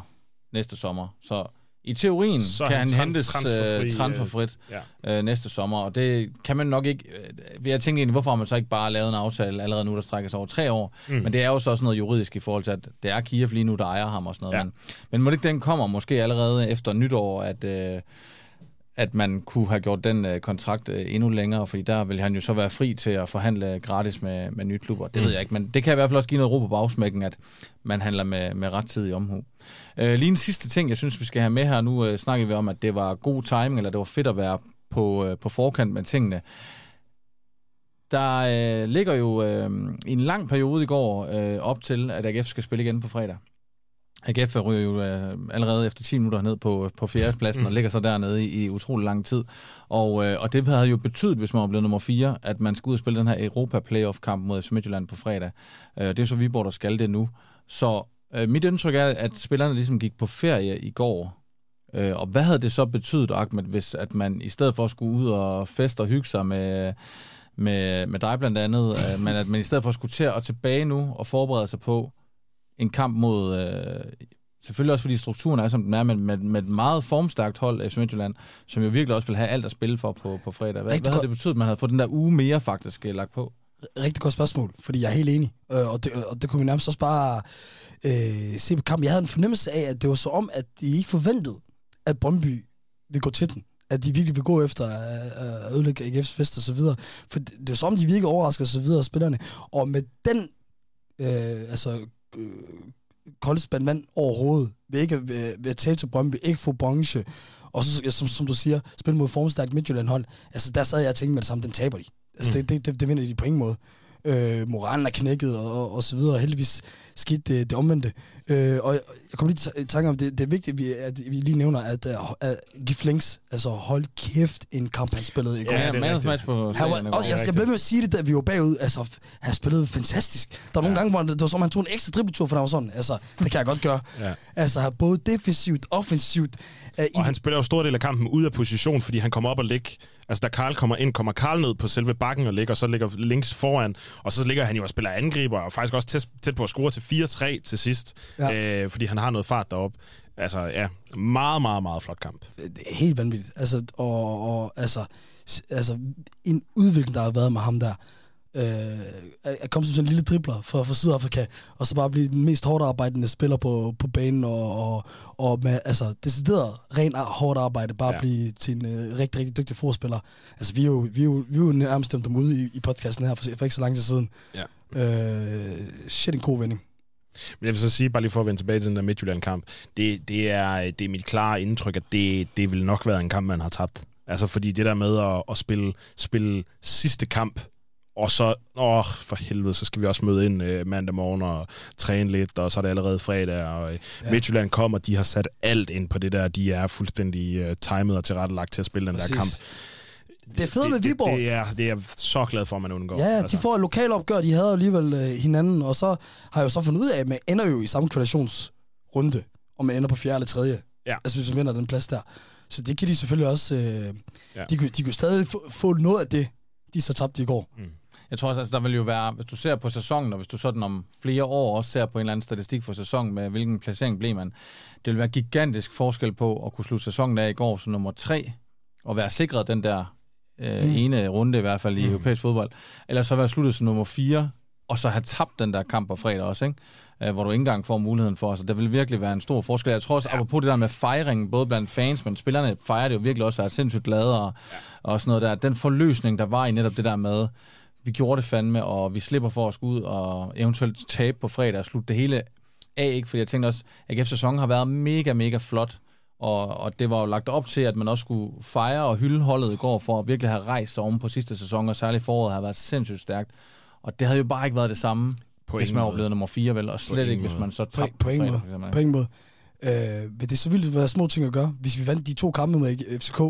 næste sommer. Så I teorien så kan han, han hentes transferfri, transferfrit ja. øh, næste sommer, og det kan man nok ikke... Jeg tænkte egentlig, hvorfor har man så ikke bare lavet en aftale allerede nu, der strækker sig over tre år? Mm. Men det er jo så også noget juridisk i forhold til, at det er Kiev lige nu, der ejer ham og sådan noget. Ja. Men, men må det ikke den kommer måske allerede efter nytår, at... Øh, at man kunne have gjort den øh, kontrakt øh, endnu længere, fordi der vil han jo så være fri til at forhandle gratis med, med nye klubber. Det mm. ved jeg ikke, men det kan i hvert fald også give noget ro på bagsmækken, at man handler med, med rettidig omhu. Øh, lige en sidste ting, jeg synes, vi skal have med her. Nu øh, snakker vi om, at det var god timing, eller det var fedt at være på, øh, på forkant med tingene. Der øh, ligger jo øh, en lang periode i går øh, op til, at A G F skal spille igen på fredag. A G F ryger jo øh, allerede efter ti minutter ned på, på fjerdepladsen, mm. og ligger så dernede i, i utrolig lang tid. Og, øh, og det havde jo betydet, hvis man var blevet nummer fire, at man skulle ud og spille den her Europa-playoff-kamp mod F C Midtjylland på fredag. Øh, det er så Viborg, der skal det nu. Så øh, mit indtryk er, at spillerne ligesom gik på ferie i går. Øh, og hvad havde det så betydet, Ahmed, hvis at man i stedet for skulle ud og feste og hygge sig med... Med, med dig blandt andet, øh, men at man i stedet for skulle til at tilbage nu og forberede sig på en kamp mod, øh, selvfølgelig også fordi strukturen er, som den er, men med, med et meget formstærkt hold, F C Midtjylland, som jo virkelig også vil have alt at spille for på, på fredag. Hvad, hvad har det betydet, man havde fået den der uge mere faktisk lagt på? Rigtig godt spørgsmål, fordi jeg er helt enig, og det, og det kunne vi nærmest også bare øh, se på kampen. Jeg havde en fornemmelse af, at det var så om, at de ikke forventede, at Brøndby ville gå til den. At de virkelig vil gå efter at ødelægge A G F's fest og så videre. For det, det er jo som, de virker overrasket og så videre, spillerne. Og med den øh, altså, øh, kolde spand vand overhovedet, ved ikke at tabe til Brøndby, ikke få bronche, og så, som, som du siger, spille mod formstærkt Midtjylland-hold, altså der sad jeg og tænkte med det samme, den taber de. Altså mm. det, det, det, det vinder de på ingen måde. Øh, moralen er knækket og, og, og så videre, og heldigvis skete det, det omvendte. Øh, og jeg kommer lige til tanke om, det, det er vigtigt, at vi, at vi lige nævner, at, at Guy Flinks, altså hold kæft, en kamp han spillede i går. Ja, man match på serien. Og jeg blev med at sige det, da vi var bagud, altså han spillede fantastisk. Der var nogle ja. gange, hvor det var som, han tog en ekstra dribletur, for der var sådan, altså det kan jeg godt gøre. Ja. Altså både defensivt, offensivt. Uh, og i han spiller jo stor del af kampen ude af position, fordi han kommer op og ligger. Altså, da Karl kommer ind, kommer Karl ned på selve bakken og ligger, og så ligger Links foran, og så ligger han jo og spiller angriber, og faktisk også tæt, tæt på at score til fire tre til sidst, ja. øh, fordi han har noget fart deroppe. Altså, ja, meget, meget, meget flot kamp. Helt vanvittigt. Altså, og, og altså, altså, en udvikling, der har været med ham der, øh, at komme som sådan en lille dribler fra, fra Sydafrika, og så bare blive den mest hårdt arbejdende spiller på, på banen, og, og, og med, altså, decideret ren hårdt arbejde, bare ja. blive til en øh, rigtig, rigtig dygtig forspiller. Altså, vi er jo, vi er jo, vi er jo nærmest dem ude i, i podcasten her, for, for ikke så lang tid siden. Ja. Øh, shit, en god vending. Men jeg vil så sige, bare lige for at vende tilbage til den der Midtjylland-kamp, det, det, er, det er mit klare indtryk, at det, det vil nok være en kamp, man har tabt. Altså, fordi det der med at, at spille, spille sidste kamp, og så, åh, for helvede, så skal vi også møde ind øh, mandag morgen og træne lidt, og så er det allerede fredag, og øh, ja. Midtjylland kommer, de har sat alt ind på det der, de er fuldstændig øh, timet og tilrettelagt til at spille den Præcis. Der kamp. Det er fedt med Viborg. Det, det, er, det er så glad for, at man undgår. Ja, ja de altså. får et lokalopgør, de havde alligevel øh, hinanden, og så har jeg jo så fundet ud af, at man ender jo i samme kvalifikationsrunde, og man ender på fjerde eller tredje, ja. altså hvis man vinder den plads der. Så det kan de selvfølgelig også, øh, ja. de, de kunne stadig få, få noget af det, de så tabte i går. Mm. Jeg tror også, altså, der vil jo være, hvis du ser på sæsonen, og hvis du sådan om flere år også ser på en eller anden statistik for sæsonen, med hvilken placering blev man, det vil være gigantisk forskel på at kunne slutte sæsonen af i går som nummer tre, og være sikret den der øh, mm. ene runde, i hvert fald i mm. europæisk fodbold, eller så være sluttet som nummer fire, og så have tabt den der kamp på fredag også, ikke? Æh, hvor du ikke engang får muligheden for. Så der vil virkelig være en stor forskel. Jeg tror også, ja. apropos det der med fejringen, både blandt fans, men spillerne fejrer det jo virkelig også, er sindssygt glade og, ja. og sådan noget der. Den forløsning, der var i netop det der med, vi gjorde det fandme, og vi slipper for at skulle ud og eventuelt tabe på fredag og slutte det hele af, ikke? Fordi jeg tænkte også, at A G F-sæsonen har været mega, mega flot, og, og det var jo lagt op til, at man også skulle fejre og hylde holdet i går, for at virkelig have rejst sig oven på sidste sæson, og særligt foråret har været sindssygt stærkt. Og det havde jo bare ikke været det samme, på hvis man overlevede nummer fire, vel? Og slet ikke, hvis man så tabte på fredag. På ingen måde. På ingen måde. Øh, men det er så vildt at være små ting at gøre. Hvis vi vandt de to kampe med F C K,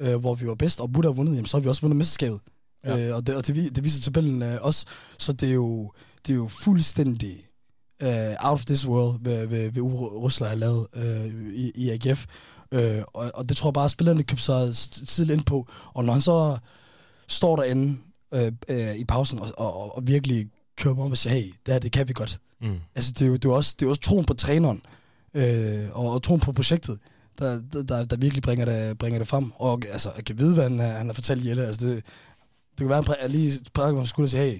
øh, hvor vi var bedst, og burde have vundet, jamen, så har vi også vundet mesterskabet. Ja. Øh, og det, og det, det viser tabellen øh, også. Så det er jo, det er jo fuldstændig øh, out of this world, hvad, hvad, hvad Uwe Rösler har lavet øh, i, i A G F. Øh, og, og det tror jeg bare, at spillerne købte sig tidligt ind på. Og når han så står derinde øh, øh, i pausen og, og, og virkelig kører mig om og siger, hey, det her, det kan vi godt. Mm. Altså, det er jo det er også, det er også troen på træneren øh, og, og troen på projektet. der, der, der virkelig bringer det, bringer det frem. Og altså, jeg kan vide, hvad han, han har fortalt Jelle. Altså, det, det kan være, at han lige prækker mig på skulderen og siger, hey,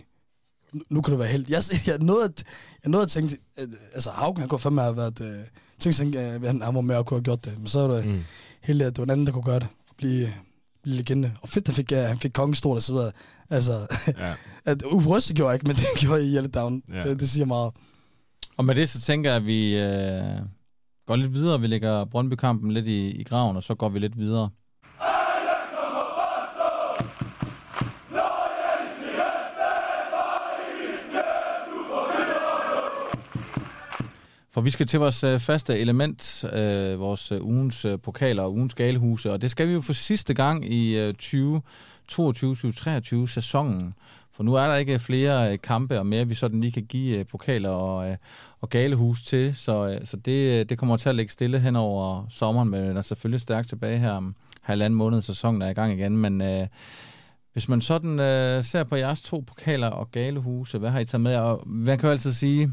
nu kan du være heldig. Jeg, jeg nåede at, jeg nåede at tænke, at, altså Haugen, han kunne fandme have været, øh, tænkte, at han var med og kunne have gjort det. Men så var det mm. heldigt, at det var en anden, der kunne gøre det og blive, blive legende. Og fedt, han fik, ja, han fik kongestol og så videre. Altså, ja. at Uwe Rösler gjorde ikke, men det gjorde i Jelle Duin. Ja. Det, det siger meget. Og med det, så tænker jeg, at vi øh, går lidt videre. Vi lægger Brøndby-kampen lidt i, i graven, og så går vi lidt videre. For vi skal til vores øh, faste element, øh, vores øh, ugens øh, pokaler og ugens galehuse, og det skal vi jo for sidste gang i øh, tyve toogtyve til tyve treogtyve sæsonen. For nu er der ikke flere øh, kampe og mere, vi sådan lige kan give øh, pokaler og, øh, og galehuse til, så, øh, så det, øh, det kommer til at ligge stille hen over sommeren, men er selvfølgelig stærkt tilbage her om halvanden måned, sæsonen er i gang igen, men... Øh, Hvis man sådan øh, ser på jeres to pokaler og galehuse, hvad har I taget med? Og man kan jo altid sige,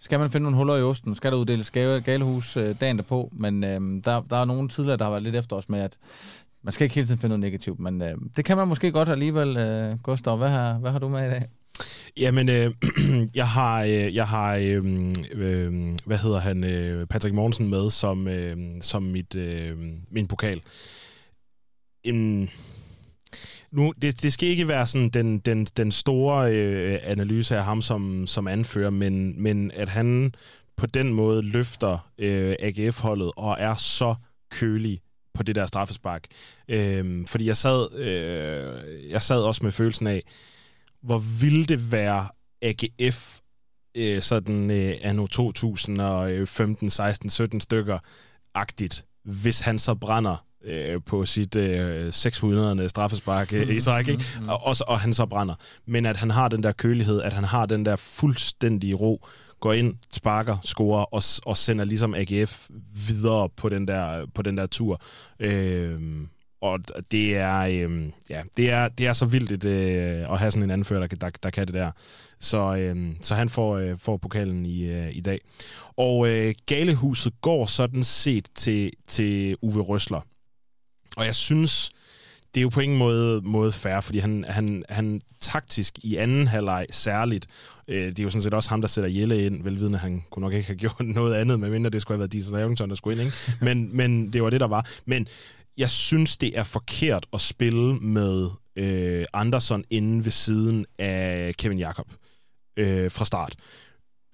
skal man finde nogle huller i osten, skal der uddeles galehus øh, dagen derpå, men øh, der, der er nogle tidligere, der har været lidt efter os med, at man skal ikke hele tiden finde noget negativt, men øh, det kan man måske godt alligevel. Øh, Gustav, hvad har, hvad har du med i dag? Jamen, øh, jeg har, øh, jeg har øh, øh, hvad hedder han, øh, Patrick Mortensen med som, øh, som mit, øh, min pokal. En... Nu, det, det skal ikke være sådan den, den, den store øh, analyse af ham som, som anfører, men, men at han på den måde løfter øh, A G F-holdet og er så kølig på det der straffespark. Øh, fordi jeg sad, øh, jeg sad også med følelsen af, hvor ville det være A G F øh, sådan øh, anno to tusind femten, seksten, sytten stykker-agtigt, hvis han så brænder på sit øh, seks hundrede straffespark øh, i træk, ikke? Og, og, og han så brænder. Men at han har den der kølighed, at han har den der fuldstændige ro, går ind, sparker, scorer, og, og sender ligesom A G F videre på den der, på den der tur. Øh, og det er, øh, ja, det er, det er så vildt et, øh, at have sådan en anfører, der, der, der kan det der. Så, øh, så han får, øh, får pokalen i, øh, i dag. Og øh, galehuset går sådan set til, til Uwe Rösler. Og jeg synes, det er jo på ingen måde, måde fair, fordi han, han, han taktisk i anden halvleg særligt, øh, det er jo sådan set også ham, der sætter Jelle ind, velvidende, han kunne nok ikke have gjort noget andet, medmindre det skulle have været Diesel Havington, der skulle ind, ikke? Men, men det var det, der var. Men jeg synes, det er forkert at spille med øh, Anderson inde ved siden af Kevin Jacob øh, fra start.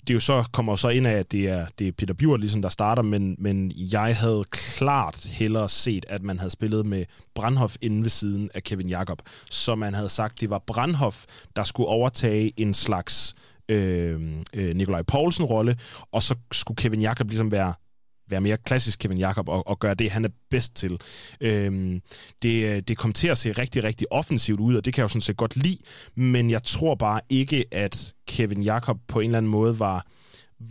Det jo så kommer jo så ind af, at det er, det er Peter Biu, ligesom der starter, men, men jeg havde klart hellere set, at man havde spillet med Brandhoff inde ved siden af Kevin Jacob, så man havde sagt, det var Brandhoff, der skulle overtage en slags øh, øh, Nicolai Poulsen-rolle, og så skulle Kevin Jacob ligesom være, være mere klassisk Kevin Jacob og, og gøre det, han er bedst til. Øh, det, det kom til at se rigtig, rigtig offensivt ud, og det kan jeg jo sådan set godt lide, men jeg tror bare ikke, at Kevin Jacob på en eller anden måde var,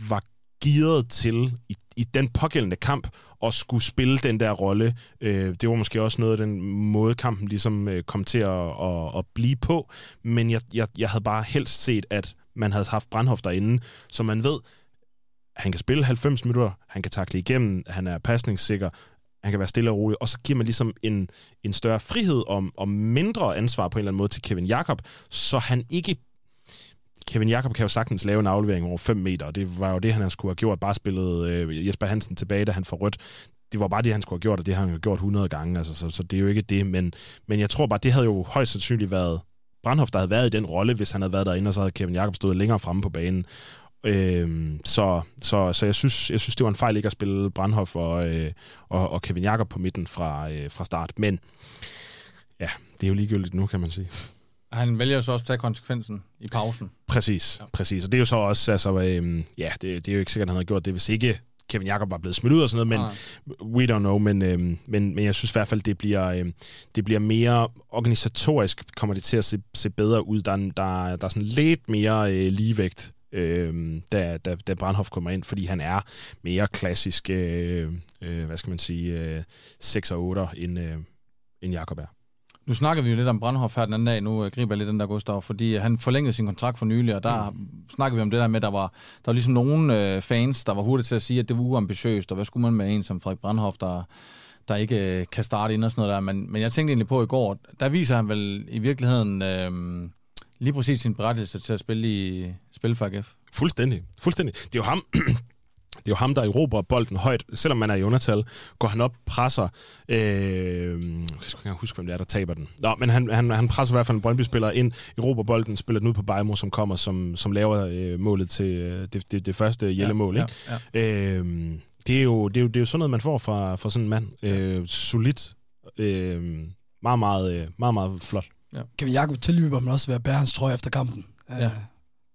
var gearet til i, i den pågældende kamp at skulle spille den der rolle. Øh, det var måske også noget af den måde, kampen ligesom øh, kom til at, at, at blive på, men jeg, jeg, jeg havde bare helst set, at man havde haft Brandhoff derinde, så man ved, han kan spille halvfems minutter, han kan takle igennem, han er pasningssikker, han kan være stille og rolig, og så giver man ligesom en, en større frihed om, om mindre ansvar på en eller anden måde til Kevin Jacob, så han ikke... Kevin Jacob kan jo sagtens lave en aflevering over fem meter, og det var jo det, han skulle have gjort, bare spillet øh, Jesper Hansen tilbage, da han får rødt. Det var bare det, han skulle have gjort, og det har han jo gjort hundrede gange, altså, så, så det er jo ikke det, men, men jeg tror bare, det havde jo højst sandsynligt været Brandhoff, der havde været i den rolle, hvis han havde været derinde, og så havde Kevin Jacob stået længere fremme på banen. Øhm, så så, så jeg, synes, jeg synes, det var en fejl ikke at spille Brandhoff og, øh, og, og Kevin Jacob på midten fra, øh, fra start, men ja, det er jo ligegyldigt nu, kan man sige. Han vælger jo så også at tage konsekvensen i pausen. Præcis, ja. præcis. Og det er jo så også, altså, øhm, ja, det, det er jo ikke sikkert, han havde gjort det, hvis ikke Kevin Jacob var blevet smidt ud og sådan noget, men Nej. we don't know, men, øhm, men, men jeg synes i hvert fald, det bliver, øhm, det bliver mere organisatorisk, kommer det til at se, se bedre ud. Der, der, der er sådan lidt mere øh, ligevægt, øh, da, da, da Brandhoff kommer ind, fordi han er mere klassisk, øh, øh, hvad skal man sige, øh, seks og otte end, øh, end Jacob er. Nu snakker vi jo lidt om Brandhoff her den anden dag, nu griber jeg lidt den der Gustav, fordi han forlængede sin kontrakt for nylig, og der mm. snakker vi om det der med, at der var, der var ligesom nogle fans, der var hurtigt til at sige, at det var uambitiøst, og hvad skulle man med en som Frederik Brandhoff, der, der ikke kan starte ind og sådan noget der. Men, men jeg tænkte egentlig på i går, der viser han vel i virkeligheden øh, lige præcis sin berettigelse til at spille, i, spille for A G F. Fuldstændig, fuldstændig. Det er jo ham... Det er jo ham, der erobrer bolden højt, selvom man er i undertal. Går han op, presser... Øh, jeg skal ikke huske, hvem det er, der taber den. Nå, men han, han, han presser i hvert fald en Brøndby-spiller ind, erobrer bolden, spiller den ud på Bejmo, som kommer, som, som laver øh, målet til øh, det, det, det første Jelle-mål. Ja, ja, ja. øh, det, er jo, det, er jo, det er jo sådan noget, man får fra, fra sådan en mand. Øh, solid. Øh, meget, meget, meget, meget, meget flot. Ja. Kevin Jacob tilbyder man også ved at bære hans trøje efter kampen. Ja.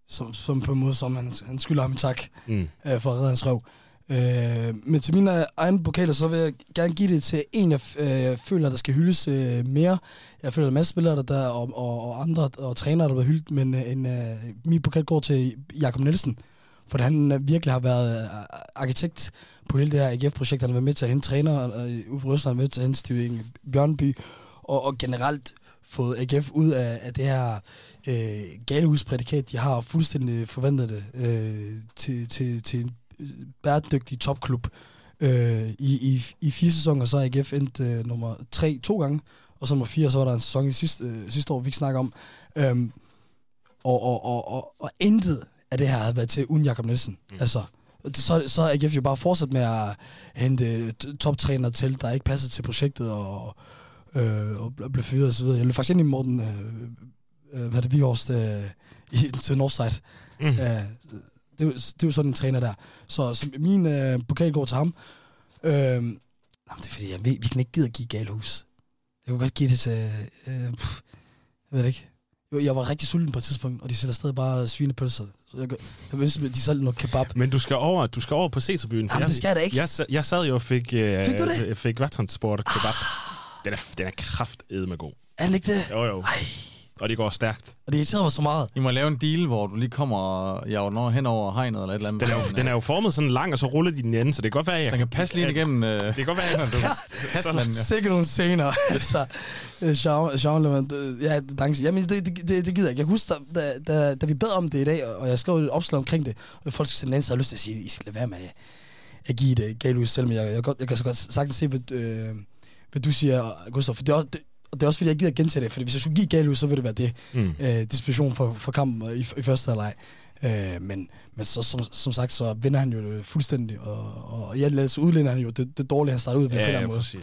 Som, som på en måde, som han, han skylder ham en tak mm. øh, for at redde hans røv. Øh, men til mine egne pokaler, så vil jeg gerne give det til en, jeg øh, føler, der skal hyldes øh, mere. Jeg føler, der er masser af spillere, der, der og, og, og andre og trænere, der bliver hyldet, men øh, en, øh, min pokal går til Jakob Nielsen, for han virkelig har været øh, arkitekt på hele det her A G F-projekt. Han har været med til at hente træner, Uwe Rösler har været med til at hente Stig Inge Bjørnebye, og, og generelt fået A G F ud af, af det her øh, galehusprædikat, de har fuldstændig forventet det øh, til, til, til en bæredygtig topklub. Øh, i, i, I fire sæsoner så er A G F endt øh, nummer tre to gange, og så nummer fire, så var der en sæson i sidste, øh, sidste år, vi ikke snakker om. Øhm, og, og, og, og, og intet af det her havde været til uden Jakob Nielsen. Mm. Altså, så, så er A G F jo bare fortsat med at hente toptræner til, der ikke passer til projektet, og Øh, og blev fyret og så videre. Jeg løb faktisk ind i Morten, øh, øh, hvad det vi Viborgs øh, i, til Northside. Mm. Øh, det, det er jo sådan en træner der. Så, så min øh, pokal går til ham. Øh, jamen, det er fordi, jeg ved, vi kan ikke gide at give Galehus. Jeg kunne godt give det til... Øh, pff, jeg ved det ikke. Jeg var rigtig sulten på et tidspunkt, og de sælger stadig bare svinepølser. Så jeg, jeg ønsker, de sælger noget kebab. Men du skal over, du skal over på Seterbyen. Jamen, det skal jeg da ikke. Jeg, jeg, jeg sad jo og fik... Øh, fik du det? Jeg fik vatrandsport og kebab. Ah. Den er, den er kraftedme god. Er den ikke det? Jo, jo. Ej. Og det går stærkt. Og det irriterer mig så meget. I må lave en deal, hvor du lige kommer ja, hen over hegnet eller et eller andet. Den er, jo, den er jo formet sådan lang, og så ruller de den ende, så det kan godt være, jeg... Den kan passe lige igennem... Øh... Det kan godt være, at du... Pas den, ja. Sikke nogle scener. Altså, Jean-Levant... Ja, dansk. Jamen, det, det, det gider jeg ikke. Jeg husker, da, da, da vi bad om det i dag, og jeg skrev et opslag omkring det, og folk skulle sende den ende, så havde jeg lyst til at sige, I skal lade være med at give det galt selv, men jeg, jeg, jeg, jeg kan så godt sagtens se, at... Øh, hvad du siger, Gustav, for det er, også, det, det er også fordi, jeg gider at gentage det, for hvis jeg skulle give galt ud, så ville det være det. Mm. Øh, disposition for, for kampen i, i første halvleg. Øh, men men så, som, som sagt, så vinder han jo fuldstændig, og, og jeg ja, så udligner han jo det, det dårlige, han starter ud på ja, en ja, måde. Præcis.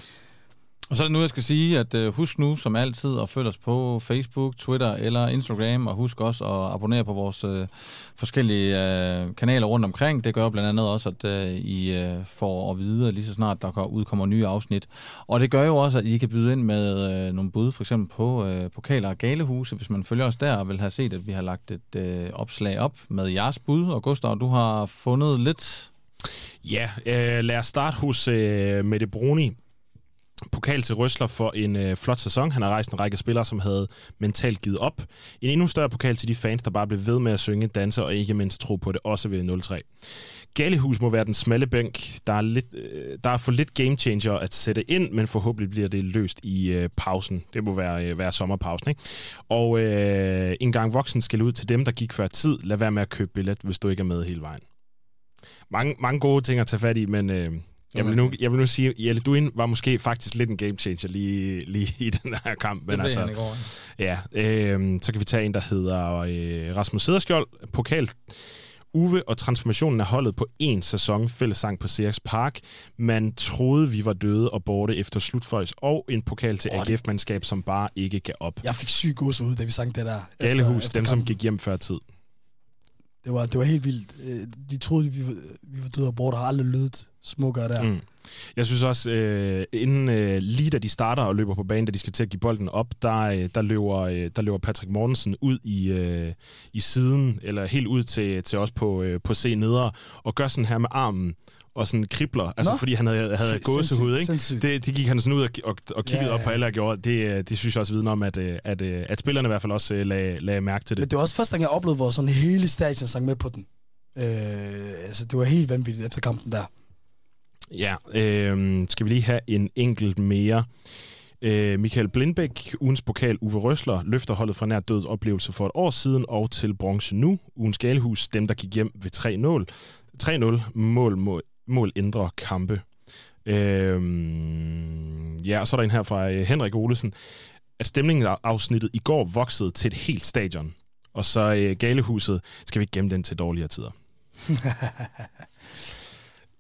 Og så er det nu, jeg skal sige, at øh, husk nu som altid at følge os på Facebook, Twitter eller Instagram, og husk også at abonnere på vores øh, forskellige øh, kanaler rundt omkring. Det gør blandt andet også, at øh, I øh, får at vide lige så snart, der udkommer nye afsnit. Og det gør jo også, at I kan byde ind med øh, nogle bud, for eksempel på øh, pokaler og galehuse, hvis man følger os der og vil have set, at vi har lagt et øh, opslag op med jeres bud. Og Gustav, du har fundet lidt... Ja, øh, lad os starte hos øh, Mette Bruni. Pokal til Rösler for en øh, flot sæson. Han har rejst en række spillere, som havde mentalt givet op. En endnu større pokal til de fans, der bare blev ved med at synge, danse og ikke mindst tro på det, også ved nul tre. Galehus må være den smalle bænk. Der er, lidt, øh, der er for lidt game changer at sætte ind, men forhåbentlig bliver det løst i øh, pausen. Det må være, øh, være sommerpausen, ikke? Og øh, en gang voksen skal ud til dem, der gik før tid. Lad være med at købe billet, hvis du ikke er med hele vejen. Mange, mange gode ting at tage fat i, men... Øh, Jeg vil, nu, jeg vil nu sige, at Jelle Duin var måske faktisk lidt en game changer lige, lige i den her kamp. Men det altså, han i går. Ja, øh, så kan vi tage en, der hedder øh, Rasmus Sederskjold. Pokal Uwe og transformationen af holdet på én sæson. Fællesang på Ceres Park. Man troede, vi var døde og borte efter slutføjs. Og en pokal til oh, A G F-mandskab, som bare ikke gav op. Jeg fik syg gods ud, da vi sang det der. Galehus, dem kampen, som gik hjem før tid. Det var, det var helt vildt. De troede, vi var, vi var døde og borte, har aldrig lydet smukkere der. Mm. Jeg synes også, øh, inden øh, lige da de starter og løber på banen, da de skal til at give bolden op, der, øh, der, løber, øh, der løber Patrick Mortensen ud i, øh, i siden, eller helt ud til, til os på, øh, på C nedre, og gør sådan her med armen, og sådan kribler, altså Nå? fordi han havde, havde gåsehud, ikke? Det, det gik han sådan ud og, og, og kiggede ja, ja. op på alle, og gjorde det, det synes jeg også vidner om, at, at, at spillerne i hvert fald også lagde, lagde mærke til det. Men det var også første gang, jeg oplevede, hvor sådan hele stadion sang med på den. Øh, altså, det var helt vanvittigt efter kampen der. Ja, øh, skal vi lige have en enkelt mere. Øh, Michael Blindbæk, ugens pokal Uwe Rösler, løfter holdet fra nær døds oplevelse for et år siden og til bronze nu. Ugens Galehus, dem der gik hjem ved tre nul. tre nul, mål, mål, mål ændrer kampe. Øh, ja, og så er der en her fra Henrik Olesen, at stemningsafsnittet i går voksede til et helt stadion. Og så øh, Galehuset, skal vi ikke gemme den til dårligere tider.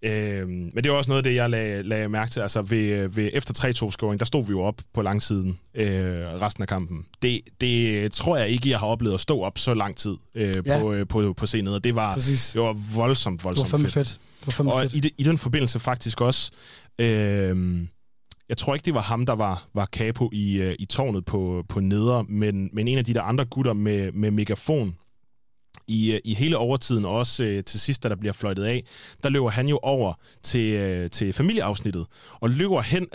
Øhm, men det er også noget af det, jeg lagde, lagde mærke til. Altså ved, ved efter tre to-scoring, der stod vi jo op på langsiden øh, resten af kampen. Det, det tror jeg ikke, jeg har oplevet at stå op så lang tid øh, ja. på, øh, på, på scenen. Og det var, det var voldsomt, voldsomt det var fedt. fedt. Det var og fedt. I, de, i den forbindelse faktisk også... Øh, Jeg tror ikke, det var ham, der var, var kapo i, i tårnet på, på neder, men, men en af de der andre gutter med, med megafon i, i hele overtiden, og også til sidst, da der bliver fløjtet af, der løber han jo over til, til familieafsnittet, og løber hen,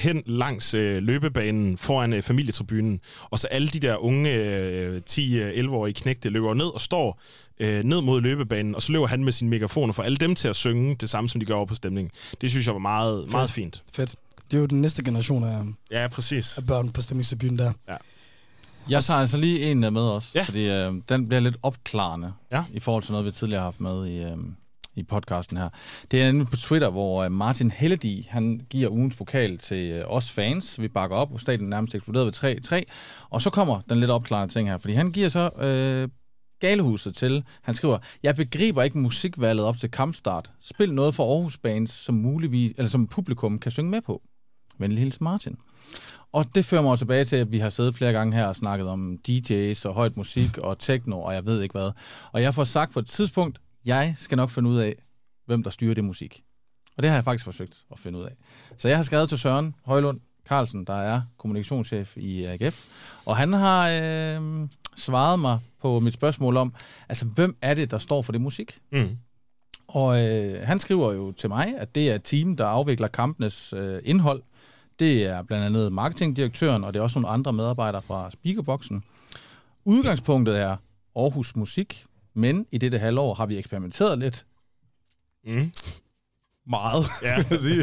hen langs løbebanen foran familietribunen, og så alle de der unge ti elleve-årige knægte løber ned og står ned mod løbebanen, og så løber han med sine megafoner for alle dem til at synge det samme, som de gør over på stemningen. Det synes jeg var meget, meget fedt. fint. Fedt. Det er jo den næste generation af, ja, præcis. af børn på stemningstribunen der. Ja. Jeg tager altså lige en der med også, ja. fordi øh, den bliver lidt opklarende ja. i forhold til noget, vi tidligere har haft med i, øh, i podcasten her. Det er nemlig på Twitter, hvor øh, Martin Helledi, han giver ugens pokal til øh, os fans. Vi bakker op, og stadion nærmest eksploderede ved tre tre. Og så kommer den lidt opklarende ting her, fordi han giver så øh, Galehuset til. Han skriver, jeg begriber ikke musikvalget op til kampstart. Spil noget for Aarhus Bands, som, muligvis, eller som publikum kan synge med på. Venlig hils Martin. Og det fører mig tilbage til, at vi har siddet flere gange her og snakket om D J's og højt musik og techno, og jeg ved ikke hvad. Og jeg får sagt på et tidspunkt, jeg skal nok finde ud af, hvem der styrer det musik. Og det har jeg faktisk forsøgt at finde ud af. Så jeg har skrevet til Søren Højlund Carlsen, der er kommunikationschef i A G F, og han har øh, svaret mig på mit spørgsmål om, altså hvem er det, der står for det musik? Mm. Og øh, han skriver jo til mig, at det er et team, der afvikler kampenes øh, indhold. Det er blandt andet marketingdirektøren, og det er også nogle andre medarbejdere fra speakerboksen. Udgangspunktet er Aarhus Musik, men i dette halvår har vi eksperimenteret lidt. Mm. Meget, ja. kan jeg sige.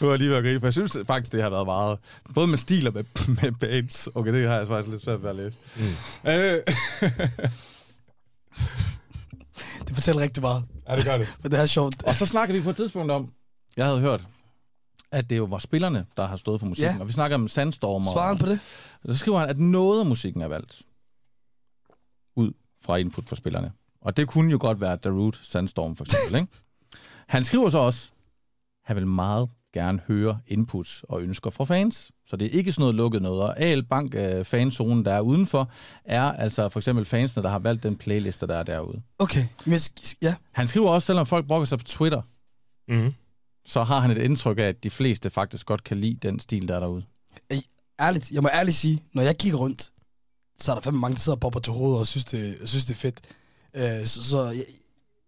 Nu har jeg lige været grig, for jeg synes faktisk, det har været meget. Både med stil og med, med bands. Okay, det har jeg faktisk lidt svært ved at læse. Mm. Øh. Det fortæller rigtig meget. Ja, det gør det. For det er sjovt. Og så snakker vi på et tidspunkt om, jeg havde hørt, at det jo var spillerne, der har stået for musikken. Ja. Og vi snakker om sandstormer. Svaren på det. Så skriver han, at noget af musikken er valgt ud fra input for spillerne. Og det kunne jo godt være The Root Sandstorm for eksempel, ikke? Han skriver så også, han vil meget gerne høre inputs og ønsker fra fans. Så det er ikke sådan noget lukket noget. Og A L Bank fanzonen, der er udenfor, er altså for eksempel fansene, der har valgt den playliste, der er derude. Okay. Ja. Han skriver også, selvom folk brokker sig på Twitter, mm-hmm. så har han et indtryk af, at de fleste faktisk godt kan lide den stil, der er derude. Ej, ærligt, jeg må ærligt sige, når jeg kigger rundt, så er der fandme mange, der sidder og popper til hovedet og synes, det, synes, det er fedt. Øh, så så jeg,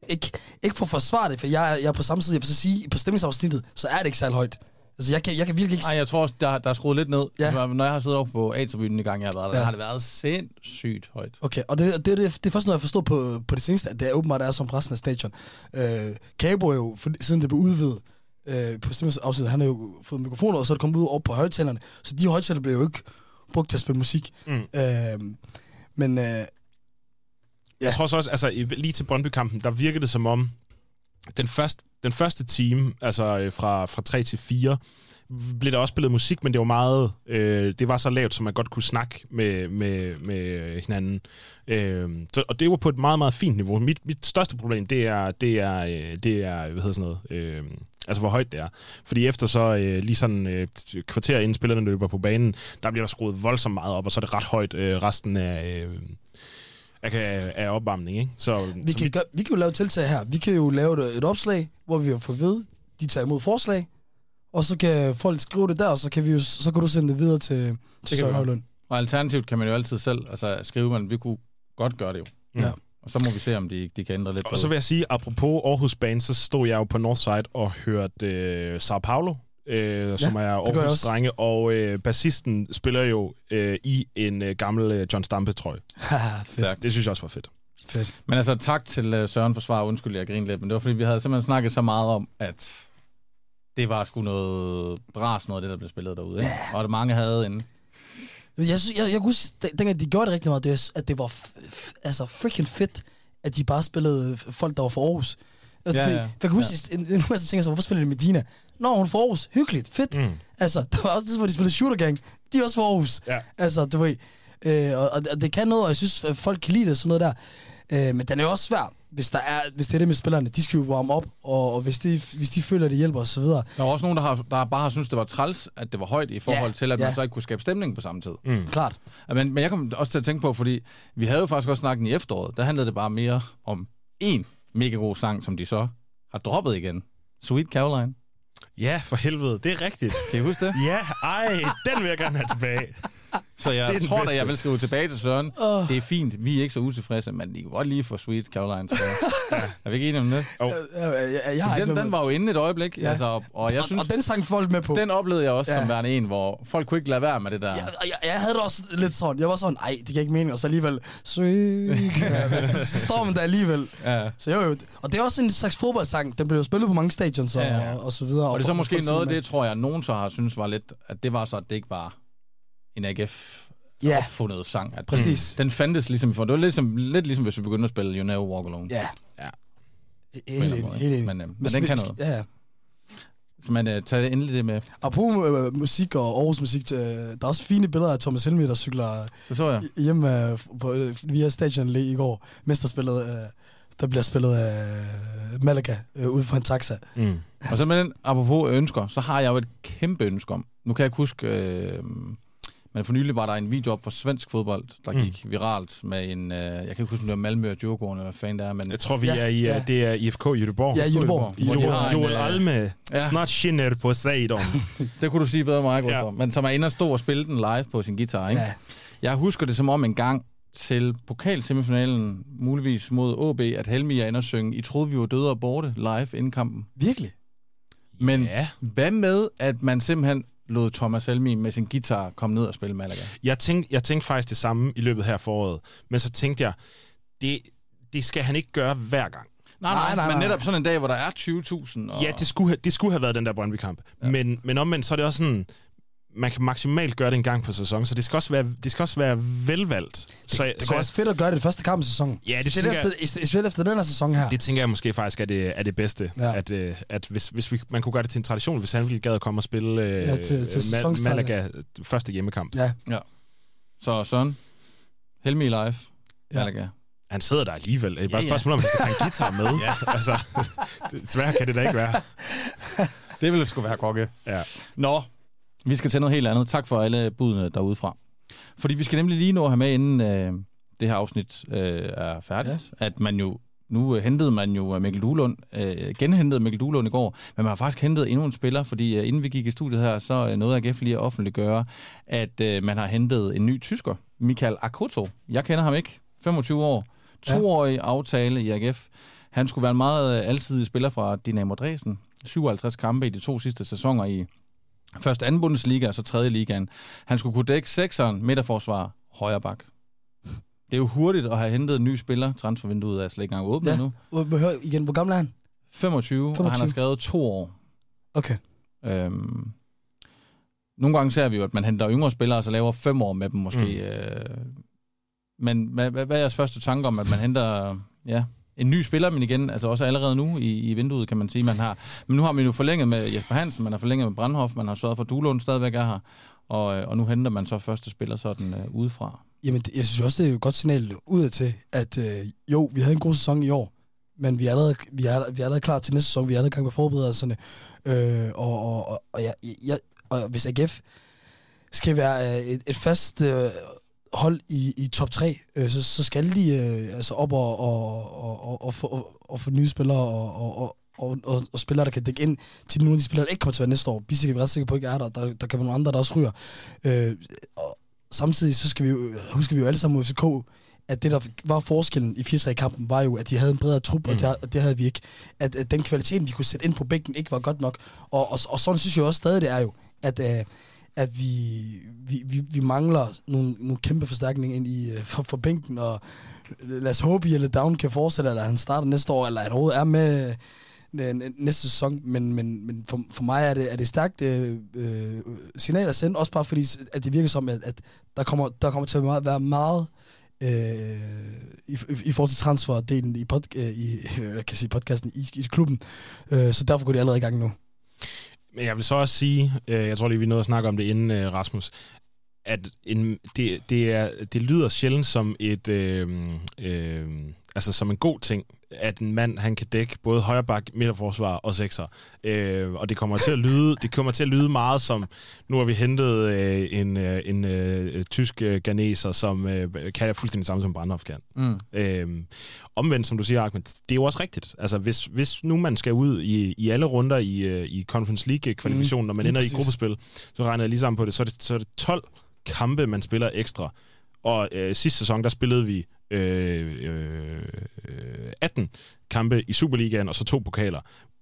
ikke, ikke for at forsvare det, for jeg, jeg er på samme side, jeg vil så sige, på stemningsafsnittet, så er det ikke særlig højt. Altså, jeg kan, jeg kan virkelig ikke... Nej, jeg tror også, der, der er skruet lidt ned. Ja. Når jeg har siddet over på A-tribunen i gang, jeg har været der, ja. der har det været sindssygt højt. Okay, og det, det, det, det er først noget, jeg forstår på, på det seneste, at det er åbenbart, der er som resten af stadion. Øh, Kabo er jo, for, siden det blev udvidet, Øh, på stemningsafsnittet, han har jo fået mikrofoner, og så er det kommet ud op på højtalerne, så de højtaler blev jo ikke brugt til at spille musik. Mm. Øh, men øh, ja. Jeg tror så også, altså lige til Brøndby-kampen, der virkede det som om, den første, den første time, altså fra, fra tre til fire, blev der også spillet musik, men det var meget, øh, det var så lavt, som man godt kunne snakke med, med, med hinanden. Øh, så, og det var på et meget, meget fint niveau. Mit, mit største problem, det er, det er, det er hvad hedder sådan noget, øh, altså hvor højt det er. Fordi efter så øh, lige sådan øh, kvarter inden spillerne løber på banen, der bliver der skruet voldsomt meget op, og så er det ret højt øh, resten af, øh, af, af opvarmning. Ikke? Så, vi, så kan vi... Gøre, vi kan jo lave tiltag her. Vi kan jo lave et, et opslag, hvor vi får ved, de tager imod forslag, og så kan folk skrive det der, og så kan, vi jo, så kan du sende det videre til, til Søren Højlund. Og alternativt kan man jo altid selv altså, skrive, man vi kunne godt gøre det jo. Mm. Ja. Og så må vi se, om de, de kan ændre lidt og på. Og så vil jeg sige, apropos Aarhus Band, så stod jeg jo på Northside og hørte øh, Sao Paulo, øh, som ja, er Aarhus drenge, og øh, bassisten spiller jo øh, i en øh, gammel øh, John Stampe-trøje. Det synes jeg også var fedt. fedt. Men altså tak til øh, Søren for svar, undskyld jeg griner lidt, men det var fordi, vi havde simpelthen snakket så meget om, at det var sgu noget bras, noget af det, der blev spillet derude. Ikke? Ja. Og det mange havde inden. Jeg, synes, jeg, jeg kunne huske, dengang de gjorde det rigtig meget, det var, at det var f- f- altså freaking fedt, at de bare spillede folk, der var fra Aarhus. Ja, fordi, ja, ja. For jeg kan huske, en ja. masse tænker sig, hvorfor spiller de Medina? Nå, hun er fra Aarhus. Hyggeligt. Fedt. Mm. Altså, der var også det, hvor de spillede Shooter Gang. De er også fra Aarhus. Ja. Altså, du ved. Øh, og, og det kan noget, og jeg synes, folk kan lide det, sådan noget der. Øh, men den er jo også svær, hvis, der er, hvis det er det med spillerne. De skal jo varme op, og, og hvis, de, hvis de føler, det hjælper osv. Der er også nogen, der, har, der bare har syntes, det var træls, at det var højt i forhold ja, til, at ja. man så ikke kunne skabe stemning på samme tid. Mm. Klart. Men, men jeg kom også til at tænke på, fordi vi havde jo faktisk også snakket i efteråret. Der handlede det bare mere om én mega god sang, som de så har droppet igen. Sweet Caroline. Ja, for helvede. Det er rigtigt. Kan I huske det? Ja, ej, den vil jeg gerne have tilbage. Så jeg tror da, jeg vil skrive tilbage til Søren. Oh. Det er fint, vi er ikke så utilfredse, men I kan godt lige få Sweet Caroline tilbage. Ja. Er vi ikke enige om det? Oh. Jeg, jeg, jeg, jeg den, den var jo inde et øjeblik. Ja. Altså, og, og, jeg og, synes, og den sang folk med på. Den oplevede jeg også ja. som værende en, hvor folk kunne ikke lade være med det der. Jeg, jeg, jeg havde det også lidt sådan. Jeg var sådan, nej, det giver ikke mening. Og så alligevel, ja, så, så står man der alligevel. Ja. Så jo, jo. Og det er også en slags fodboldsang. Den blev jo spillet på mange stadions og, ja. og, og så videre. Og, og det er så måske og, noget af det, tror jeg, nogen så har synes var lidt, at det var så, at det ikke var en A G F yeah. opfundet sang. At præcis. Den fandtes ligesom i forhold. Det var ligesom, lidt ligesom, hvis vi begyndte at spille You Never Walk Alone. Yeah. Ja. Helt enig. Helt enig. Men, øh, men den kan noget. Ja, ja. Så man øh, tager det endelig det med. Apropos øh, musik og Aarhus musik, øh, der er også fine billeder af Thomas Helmig, der cykler øh, hjemme øh, på, øh, via Stadion i går, mens der spillede... Øh, der bliver spillet øh, Malaga øh, ude for en taxa. Mm. Og så med den, apropos ønsker, så har jeg jo et kæmpe ønske om. Nu kan jeg huske... Øh, Men for nylig var der en video op for svensk fodbold, der mm. gik viralt med en... Øh, jeg kan ikke huske, om det var Malmø og Djurgården, eller hvad fanden det er, men... Jeg tror, vi ja, er i... Ja. Det er I F K Jordeborg. Ja, Jordeborg. Joel Alme. Snart skinner på Sadom. Det kunne du sige bedre meget, Gustav. Ja. Men som er inde og stå og spille den live på sin guitar, ikke? Ja. Jeg husker det som om en gang til pokalsemifinalen, muligvis mod A B, at Helmig er inde og synge, I troede, vi var døde og borte live inden kampen. Virkelig? Men ja. Hvad med, at man simpelthen... lod Thomas Helmig med sin guitar komme ned og spille Malaga. Jeg tænkte, jeg tænkte faktisk det samme i løbet her foråret, men så tænkte jeg, det, det skal han ikke gøre hver gang. Nej, nej, nej, nej, nej. Men netop sådan en dag, hvor der er tyve tusind. Og... Ja, det skulle, det skulle have været den der Brøndby-kamp. Ja. Men, men omvendt, så er det også sådan, man kan maksimalt gøre det en gang på sæsonen, så det skal også være, det skal også være velvalgt. Det, så, det så, går så også fedt at gøre det i første kamp i sæsonen. Ja, det tænker jeg... Specielt efter den her sæson her. Det tænker jeg måske faktisk er det, er det bedste, ja. at, at hvis, hvis vi, man kunne gøre det til en tradition, hvis han ville gad at komme og spille ja, til, til Ma- Malaga første hjemmekamp. Ja. ja. Så Søren, Helmig live, Malaga. Ja. Han sidder der alligevel. Det er bare et spørgsmål, om han skal tage en guitar med. ja. Altså, svært kan det da ikke være. Det ville sgu være kokke. Ja. Nå. Vi skal til noget helt andet. Tak for alle budene derudefra. Fordi vi skal nemlig lige nå at have med, inden øh, det her afsnit øh, er færdigt, ja. at man jo, nu øh, hentede man jo Mikkel Duelund, øh, genhentede Mikkel Duelund i går, men man har faktisk hentet endnu en spiller, fordi øh, inden vi gik i studiet her, så øh, nåede A G F lige at offentliggøre, at øh, man har hentet en ny tysker, Michael Akoto. Jeg kender ham ikke. femogtyve år. Toårig ja. aftale i A G F. Han skulle være en meget øh, alsidig spiller fra Dynamo Dresden. syvoghalvtreds kampe i de to sidste sæsoner i først anden Bundesliga, og så tredje ligaen. Han skulle kunne dække sekseren, midterforsvar, højre bak. Det er jo hurtigt at have hentet en ny spiller. Transfervinduet er slet ikke engang åbnet ja. nu. Hør igen, hvor gammel er han? femogtyve, femogtyve, og han har skrevet to år. Okay. Øhm, nogle gange ser vi jo, at man henter yngre spillere, og så laver fem år med dem måske. Mm. Øh, men hvad, hvad er jeres første tanke om, at man henter... Ja, en ny spiller, men igen, altså også allerede nu i, i vinduet, kan man sige, man har. Men nu har man jo forlænget med Jesper Hansen, man har forlænget med Brandhoff, man har sørget for, at Duelund stadigvæk er her, og, og nu henter man så første spiller sådan øh, udefra. Jamen, jeg synes også, det er et godt signal udadtil, at øh, jo, vi havde en god sæson i år, men vi er allerede, vi er, vi er allerede klar til næste sæson, vi er allerede i gang med forberedelserne, øh, og, og, og, og, jeg, jeg, og hvis A G F skal være øh, et, et fast... Øh, hold i, i top tre, øh, så, så skal de øh, altså op og, og, og, og, og, og få nye spillere og, og, og, og, og spillere, der kan dække ind til nogle af de spillere, der ikke kommer til at være næste år. Vi er ret sikre på, ikke er der. Der, der kan være nogle andre, der også ryger. Øh, og samtidig så skal vi jo, husker vi jo alle sammen mod F C K, at det, der var forskellen i fire-tre-kampen, var jo, at de havde en bredere trup, mm. og, det, og det havde vi ikke. At, at den kvalitet, de kunne sætte ind på bænken, ikke var godt nok. Og, og, og sådan synes jeg også stadig, det er jo, at... Øh, at vi, vi, vi, vi mangler nogle, nogle kæmpe forstærkninger ind i, for, for bænken, og lad os håbe, at Jelle Duin kan fortsætte, eller han starter næste år, eller at han overhovedet er med, næste sæson, men, men, men for, for mig er det, er det stærkt øh, signal at sende, også bare fordi at det virker som, at, at der, kommer, der kommer til at være meget øh, i, i forhold til transferdelen i, pod, øh, i jeg kan sige, podcasten i, i klubben, øh, så derfor går det allerede i gang nu. Men jeg vil så også sige, øh, jeg tror lige, vi nåede at snakke om det inden, øh, Rasmus, at en, det, det, er, det lyder sjældent som et øh, øh, altså som en god ting, at en mand han kan dække både højreback, midterforsvar og sekser. Øh, og det kommer til at lyde, det kommer til at lyde meget som nu har vi hentet øh, en øh, en øh, tysk øh, ghaneser, som øh, kan fuldstændig samme som Brandhoff kan. Mm. Øh, omvendt som du siger, Ahmed, det er jo også rigtigt. Altså hvis hvis nu man skal ud i i alle runder i i Conference League kvalifikationen, mm, når man ender præcis i gruppespil, så regner jeg lige sammen på det, så er det så er det tolv kampe man spiller ekstra. Og øh, sidste sæson der spillede vi Øh, øh, atten kampe i Superligaen, og så to pokaler.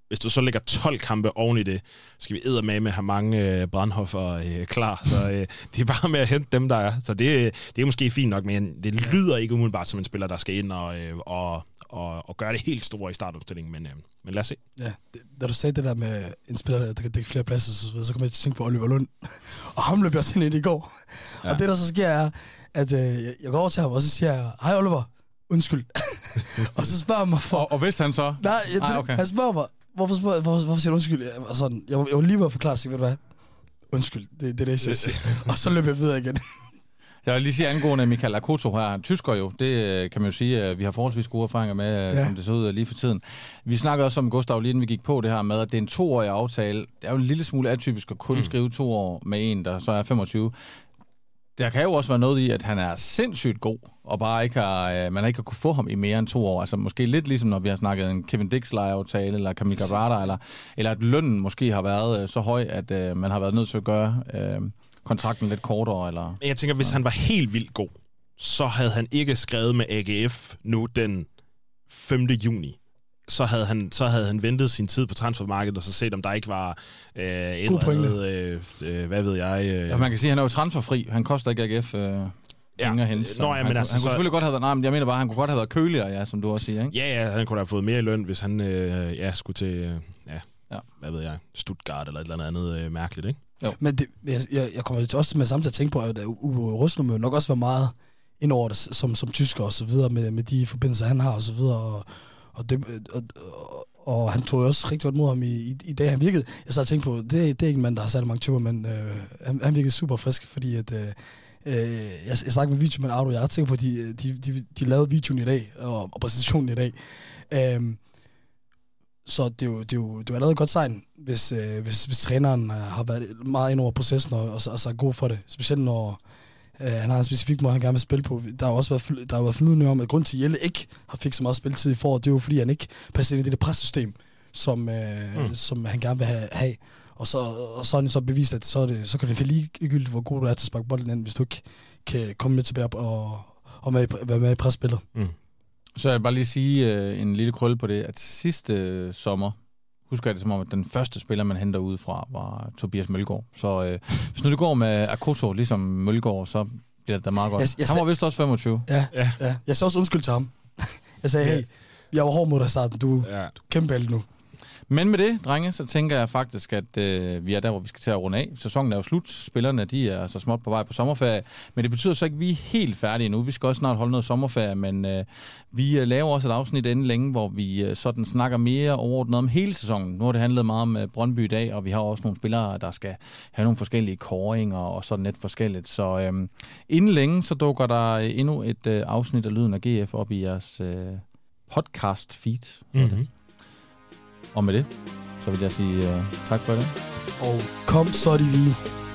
Hvis du så lægger tolv kampe oven i det, så skal vi eddermame have mange øh, Brandhoffer øh, klar. Så øh, det er bare med at hente dem, der er. Så det, det er måske fint nok, men det lyder ikke umiddelbart som en spiller, der skal ind og, øh, og, og, og gøre det helt store i startopstillingen, men, øh, men lad os se. Ja, det, da du sagde det der med en spiller, der kan dække flere pladser, så, så kom jeg til at tænke på Oliver Lund. Og ham løb jeg også ind i går. Ja. Og det, der så sker, er, at øh, jeg går over til ham, og så siger jeg, hej Oliver, undskyld. Og så spørger han mig for... Og, og vidste han så? Nej, jeg, Ej, okay. han spørger mig, hvorfor, spørger, hvorfor, hvorfor siger du undskyld? Jeg var, sådan, jeg, jeg var lige ved at forklare sig, ved du hvad? Undskyld, det, det er det, jeg siger. Og så løb jeg videre igen. Jeg vil lige sige angående Michael Akoto her, tysker jo, det kan man jo sige, at vi har forholdsvis gode erfaringer med, ja, som det så ud lige for tiden. Vi snakkede også om, Gustav, lige inden vi gik på det her med, at det er en toårig aftale. Det er jo en lille smule atypisk at kun mm. skrive to år med en, der så er femogtyve. Der kan jo også være noget i, at han er sindssygt god, og bare ikke har, man ikke har kunne få ham i mere end to år. Altså måske lidt ligesom, når vi har snakket en Kevin Dix-lejeaftale, eller Kamika Rada, eller, eller at lønnen måske har været så høj, at øh, man har været nødt til at gøre øh, kontrakten lidt kortere. Eller, jeg tænker, hvis han var helt vildt god, så havde han ikke skrevet med A G F nu den femte juni. Så havde, han, så havde han ventet sin tid på transfermarkedet, og så set, om der ikke var øh, et God eller andet, øh, øh, hvad ved jeg... Øh, ja, man kan sige, at han er jo transferfri. Han koster ikke A G F øh, ja. Ingen at hente. Nå, ja, men han, altså, han kunne så... selvfølgelig godt have været... Nej, men jeg mener bare, han kunne godt have været køligere, ja, som du også siger, ikke? Ja, ja, han kunne have fået mere i løn, hvis han øh, ja, skulle til, øh, ja, ja, hvad ved jeg, Stuttgart eller et eller andet øh, mærkeligt, ikke? Jo. Men det, jeg, jeg kommer også med samtidig at tænke på, at Uwe Rösler nok også var meget indover det, som, som tysker og så videre, med, med de forbindelser, han har og så videre, og Og, det, og, og, og han tog også rigtig godt mod ham i, i, i dag. Han virkede, jeg så tænkte på, det, det er ikke en mand, der har særlig mange typer, men øh, han, han virkede super frisk, fordi at, øh, jeg, jeg snakkede med videoen med Ardo, jeg er tænker på, at de, de, de, de lavede videoen i dag, og, og præsentationen i dag. Øh, så det er jo, det er jo, det er jo allerede et godt sejn, hvis, øh, hvis, hvis træneren har været meget ind over processen, og, og, og så er god for det, specielt når... Han har en specifik måde, han gerne vil spille på. Der har også været, der har været fornydende om, at grund til, at Jelle ikke har fik så meget spilletid i foråret, det er jo, fordi han ikke passer ind i det der pressystem, som, øh, mm. som han gerne vil have. Og så, og så har han så bevist, at så, er det, så kan det være ligegyldigt, hvor god du er til at sparke bolden ind, hvis du ikke kan komme med tilbage og, og med, være med i pressspillet. Mm. Så jeg vil bare lige sige øh, en lille krølle på det, at sidste sommer, husker jeg det som om, at den første spiller, man henter udefra, var Tobias Mølgaard. Så øh, hvis nu det går med Akoto, ligesom Mølgaard, så bliver det da meget godt. Jeg, jeg han var vist også femogtyve. Ja, ja. ja, jeg sagde også undskyld til ham. Jeg sagde, hey, jeg var hård mod dig i starten, du, ja. du kæmper alt nu. Men med det, drenge, så tænker jeg faktisk, at øh, vi er der, hvor vi skal til at runde af. Sæsonen er jo slut. Spillerne, de er så småt på vej på sommerferie. Men det betyder så ikke, at vi er helt færdige nu. Vi skal også snart holde noget sommerferie, men øh, vi laver også et afsnit inden længe, hvor vi øh, sådan snakker mere overordnet om hele sæsonen. Nu har det handlet meget om øh, Brøndby i dag, og vi har også nogle spillere, der skal have nogle forskellige kåringer og sådan lidt forskelligt. Så øh, inden længe, så dukker der endnu et øh, afsnit af Lyden A G F op i jeres øh, podcast feed. Mm-hmm. Og med det, så vil jeg sige uh, tak for det. Og kom så de lige.